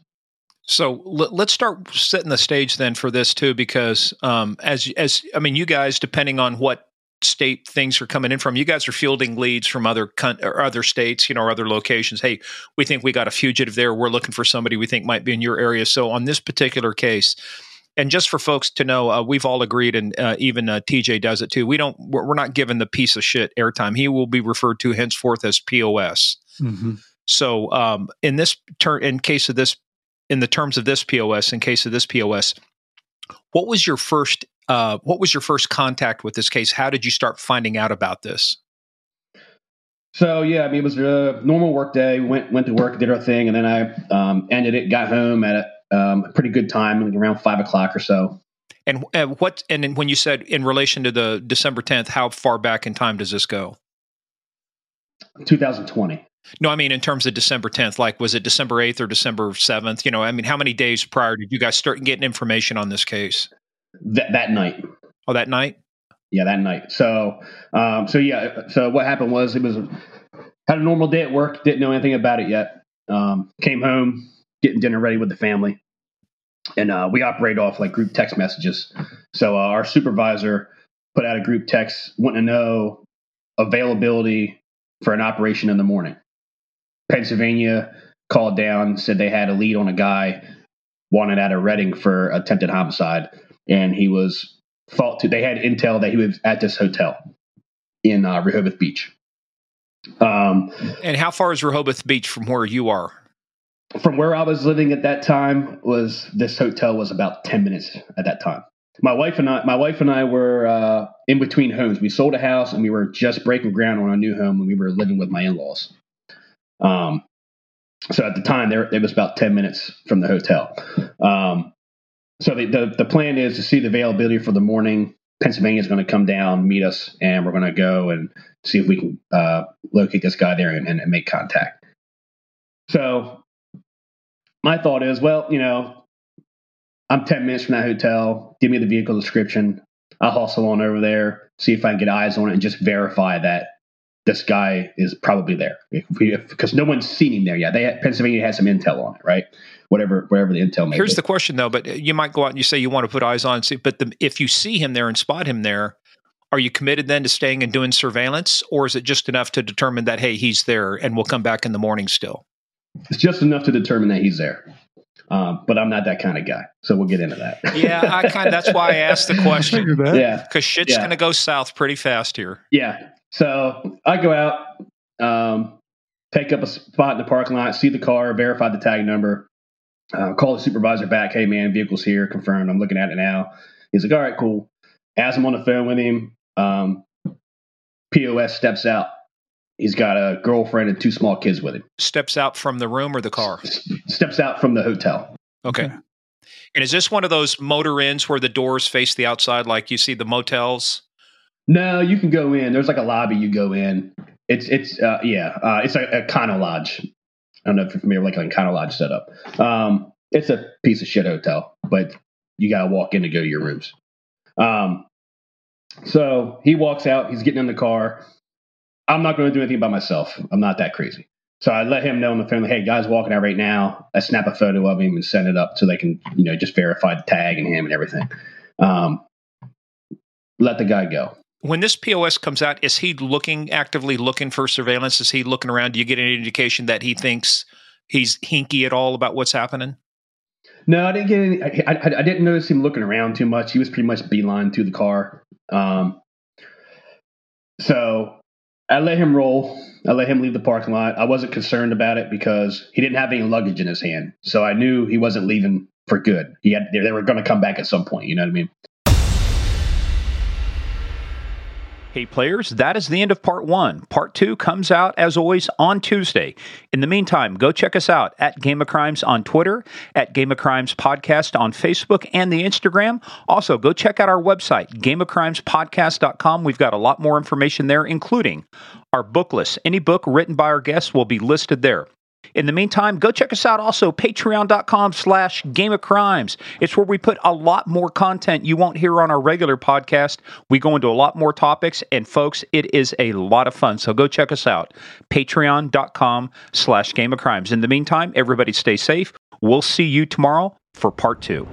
So let's start setting the stage then for this too, because I mean, you guys, depending on what state things are coming in from, you guys are fielding leads from other states, you know, or other locations. Hey, we think we got a fugitive there. We're looking for somebody we think might be in your area. So on this particular case, and just for folks to know, we've all agreed, and even TJ does it too. We're not giving the piece of shit airtime. He will be referred to henceforth as POS. Mm-hmm. So, in case of this POS, what was your first contact with this case? How did you start finding out about this? So, yeah, I mean, it was a normal work day. Went to work, did our thing, and then I ended it, got home at a pretty good time, like around 5 o'clock or so. And when you said in relation to the December 10th, how far back in time does this go? 2020. No, I mean, in terms of December 10th, like, was it December 8th or December 7th? You know, I mean, how many days prior did you guys start getting information on this case? That night. Oh, that night? Yeah, that night. So, so what happened was had a normal day at work, didn't know anything about it yet. Came home, getting dinner ready with the family. And we operate off like group text messages. So our supervisor put out a group text wanting to know availability for an operation in the morning. Pennsylvania called down, said they had a lead on a guy wanted out of Reading for attempted homicide. And he was thought to, they had intel that he was at this hotel in Rehoboth Beach. And how far is Rehoboth Beach from where you are? From where I was living at that time was this hotel was about 10 minutes at that time. My wife and I were in between homes. We sold a house and we were just breaking ground on our new home when we were living with my in-laws. So at the time there, it was about 10 minutes from the hotel. So the plan is to see the availability for the morning. Pennsylvania is going to come down, meet us, and we're going to go and see if we can locate this guy there and make contact. So my thought is, well, you know, I'm 10 minutes from that hotel. Give me the vehicle description. I'll hustle on over there, see if I can get eyes on it and just verify that this guy is probably there, because no one's seen him there yet. Pennsylvania has some intel on it, right? Wherever the intel may be. Here's the question, though, but you might go out and you say you want to put eyes on, if you see him there and spot him there, are you committed then to staying and doing surveillance, or is it just enough to determine that, hey, he's there and we'll come back in the morning still? It's just enough to determine that he's there. But I'm not that kind of guy. So we'll get into that. Yeah, that's why I asked the question. Yeah, because shit's going to go south pretty fast here. Yeah. So I go out, pick up a spot in the parking lot, see the car, verify the tag number, call the supervisor back. Hey, man, vehicle's here. Confirmed. I'm looking at it now. He's like, all right, cool. As I'm on the phone with him, POS steps out. He's got a girlfriend and two small kids with him. Steps out from the room or the car? Steps out from the hotel. Okay. And is this one of those motor inns where the doors face the outside, like you see the motels? No, you can go in. There's like a lobby you go in. It's a Econo Lodge. I don't know if you're familiar with like an Econo Lodge setup. It's a piece of shit hotel, but you got to walk in to go to your rooms. So he walks out. He's getting in the car. I'm not going to do anything by myself. I'm not that crazy. So I let him know on the phone, hey, guy's walking out right now. I snap a photo of him and send it up so they can, you know, just verify the tag and him and everything. Let the guy go. When this POS comes out, is he actively looking for surveillance? Is he looking around? Do you get any indication that he thinks he's hinky at all about what's happening? No, I didn't get any. I didn't notice him looking around too much. He was pretty much beeline to the car. So I let him roll. I let him leave the parking lot. I wasn't concerned about it because he didn't have any luggage in his hand. So I knew he wasn't leaving for good. They were going to come back at some point. You know what I mean? Hey players, that is the end of part one. Part two comes out, as always, on Tuesday. In the meantime, go check us out at Game of Crimes on Twitter, at Game of Crimes Podcast on Facebook and the Instagram. Also, go check out our website, gameofcrimespodcast.com. We've got a lot more information there, including our book list. Any book written by our guests will be listed there. In the meantime, go check us out also, patreon.com/Game of Crimes. It's where we put a lot more content you won't hear on our regular podcast. We go into a lot more topics, and folks, it is a lot of fun. So go check us out, patreon.com/Game of Crimes. In the meantime, everybody stay safe. We'll see you tomorrow for part two.